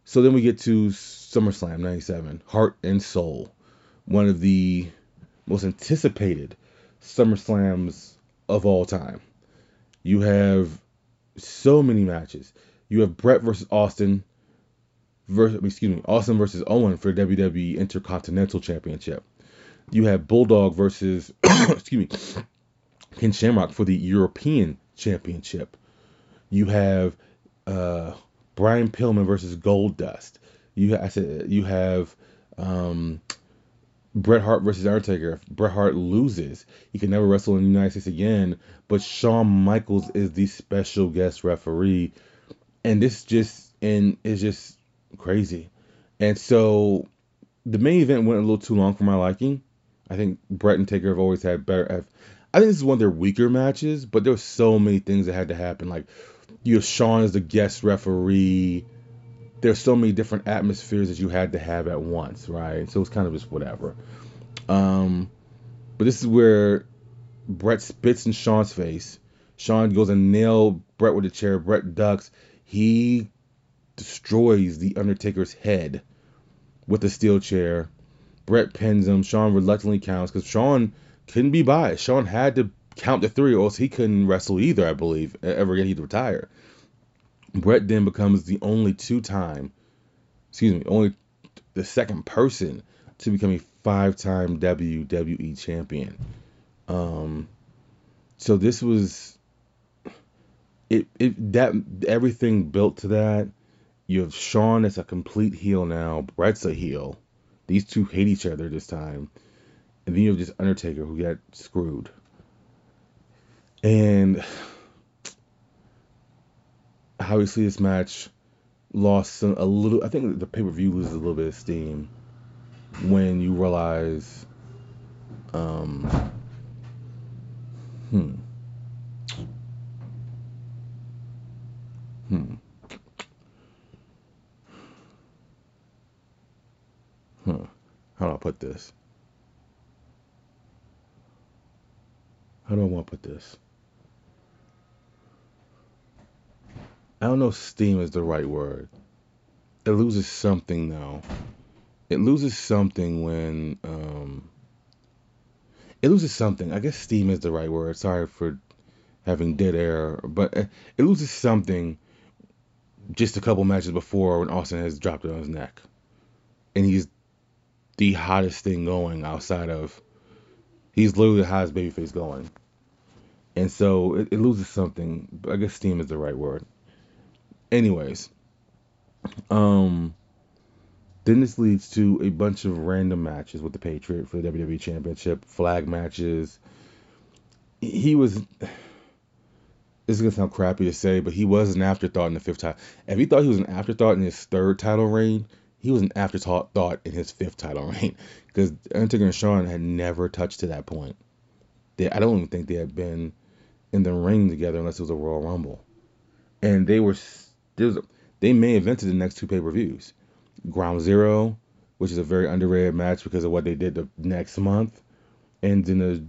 so then we get to SummerSlam ninety-seven, Heart and Soul, one of the most anticipated SummerSlams of all time. You have so many matches. You have Bret versus Austin. Versus, excuse me, Austin versus Owen for the W W E Intercontinental Championship. You have Bulldog versus, excuse me, Ken Shamrock for the European Championship. You have uh, Brian Pillman versus Goldust. You, I said, you have um, Bret Hart versus Undertaker. If Bret Hart loses, he can never wrestle in the United States again. But Shawn Michaels is the special guest referee, and this just and is just. Crazy. And so the main event went a little too long for my liking. I think Bret and Taker have always had better. I think this is one of their weaker matches, but there were so many things that had to happen. Like, you have Shawn as the guest referee. There's so many different atmospheres that you had to have at once, right? So it's kind of just whatever. Um, but this is where Bret spits in Shawn's face. Shawn goes and nails Bret with a chair. Bret ducks. He destroys the Undertaker's head with a steel chair. Bret pins him. Shawn reluctantly counts because Shawn couldn't be biased. Shawn had to count the three, or else he couldn't wrestle either, I believe, ever again. He'd retire. Bret then becomes the only two-time, excuse me, only the second person to become a five-time W W E champion. Um, so this was it. It that everything built to that. You have Shawn as a complete heel now. Bret's a heel. These two hate each other this time. And then you have just Undertaker who got screwed. And obviously this match lost some, a little... I think the pay-per-view loses a little bit of steam when you realize... Um, hmm. Hmm. Huh. How do I put this? How do I want to put this? I don't know if steam is the right word. It loses something though. It loses something when... Um, it loses something. I guess steam is the right word. Sorry for having dead air. But it loses something just a couple matches before when Austin has dropped it on his neck. And he's... the hottest thing going outside of... He's literally the hottest babyface going. And so it, it loses something. But I guess steam is the right word. Anyways. Um, then this leads to a bunch of random matches with the Patriot for the W W E Championship. Flag matches. He was... This is going to sound crappy to say, but he was an afterthought in the fifth title. If he thought he was an afterthought in his third title reign... he was an afterthought thought in his fifth title reign, because Undertaker and Shawn had never touched to that point. They, I don't even think they had been in the ring together unless it was a Royal Rumble. And they were, there was a, they main evented the next two pay-per-views. Ground Zero, which is a very underrated match because of what they did the next month. And then the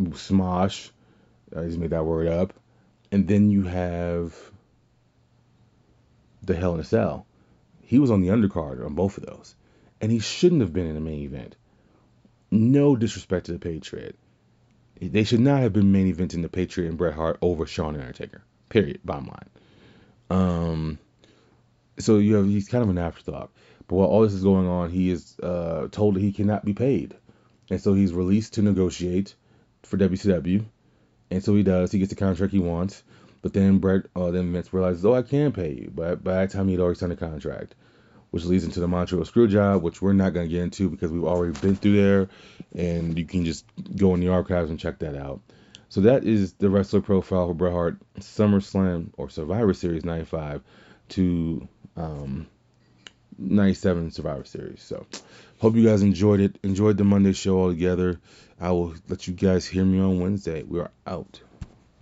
Smosh, I just made that word up. And then you have the Hell in a Cell. He was on the undercard on both of those. And he shouldn't have been in the main event. No disrespect to the Patriot. They should not have been main eventing the Patriot and Bret Hart over Shawn and Undertaker. Period. Bottom line. Um, so you have, he's kind of an afterthought. But while all this is going on, he is uh, told that he cannot be paid. And so he's released to negotiate for W C W. And so he does. He gets the contract he wants. But then Bret, uh, then Vince realizes, oh, I can pay you. But by that time, he'd already signed a contract, which leads into the Montreal Screwjob, which we're not going to get into because we've already been through there. And you can just go in the archives and check that out. So that is the wrestler profile for Bret Hart, SummerSlam or Survivor Series ninety-five to um, ninety-seven Survivor Series. So hope you guys enjoyed it. Enjoyed the Monday show altogether. I will let you guys hear me on Wednesday. We are out.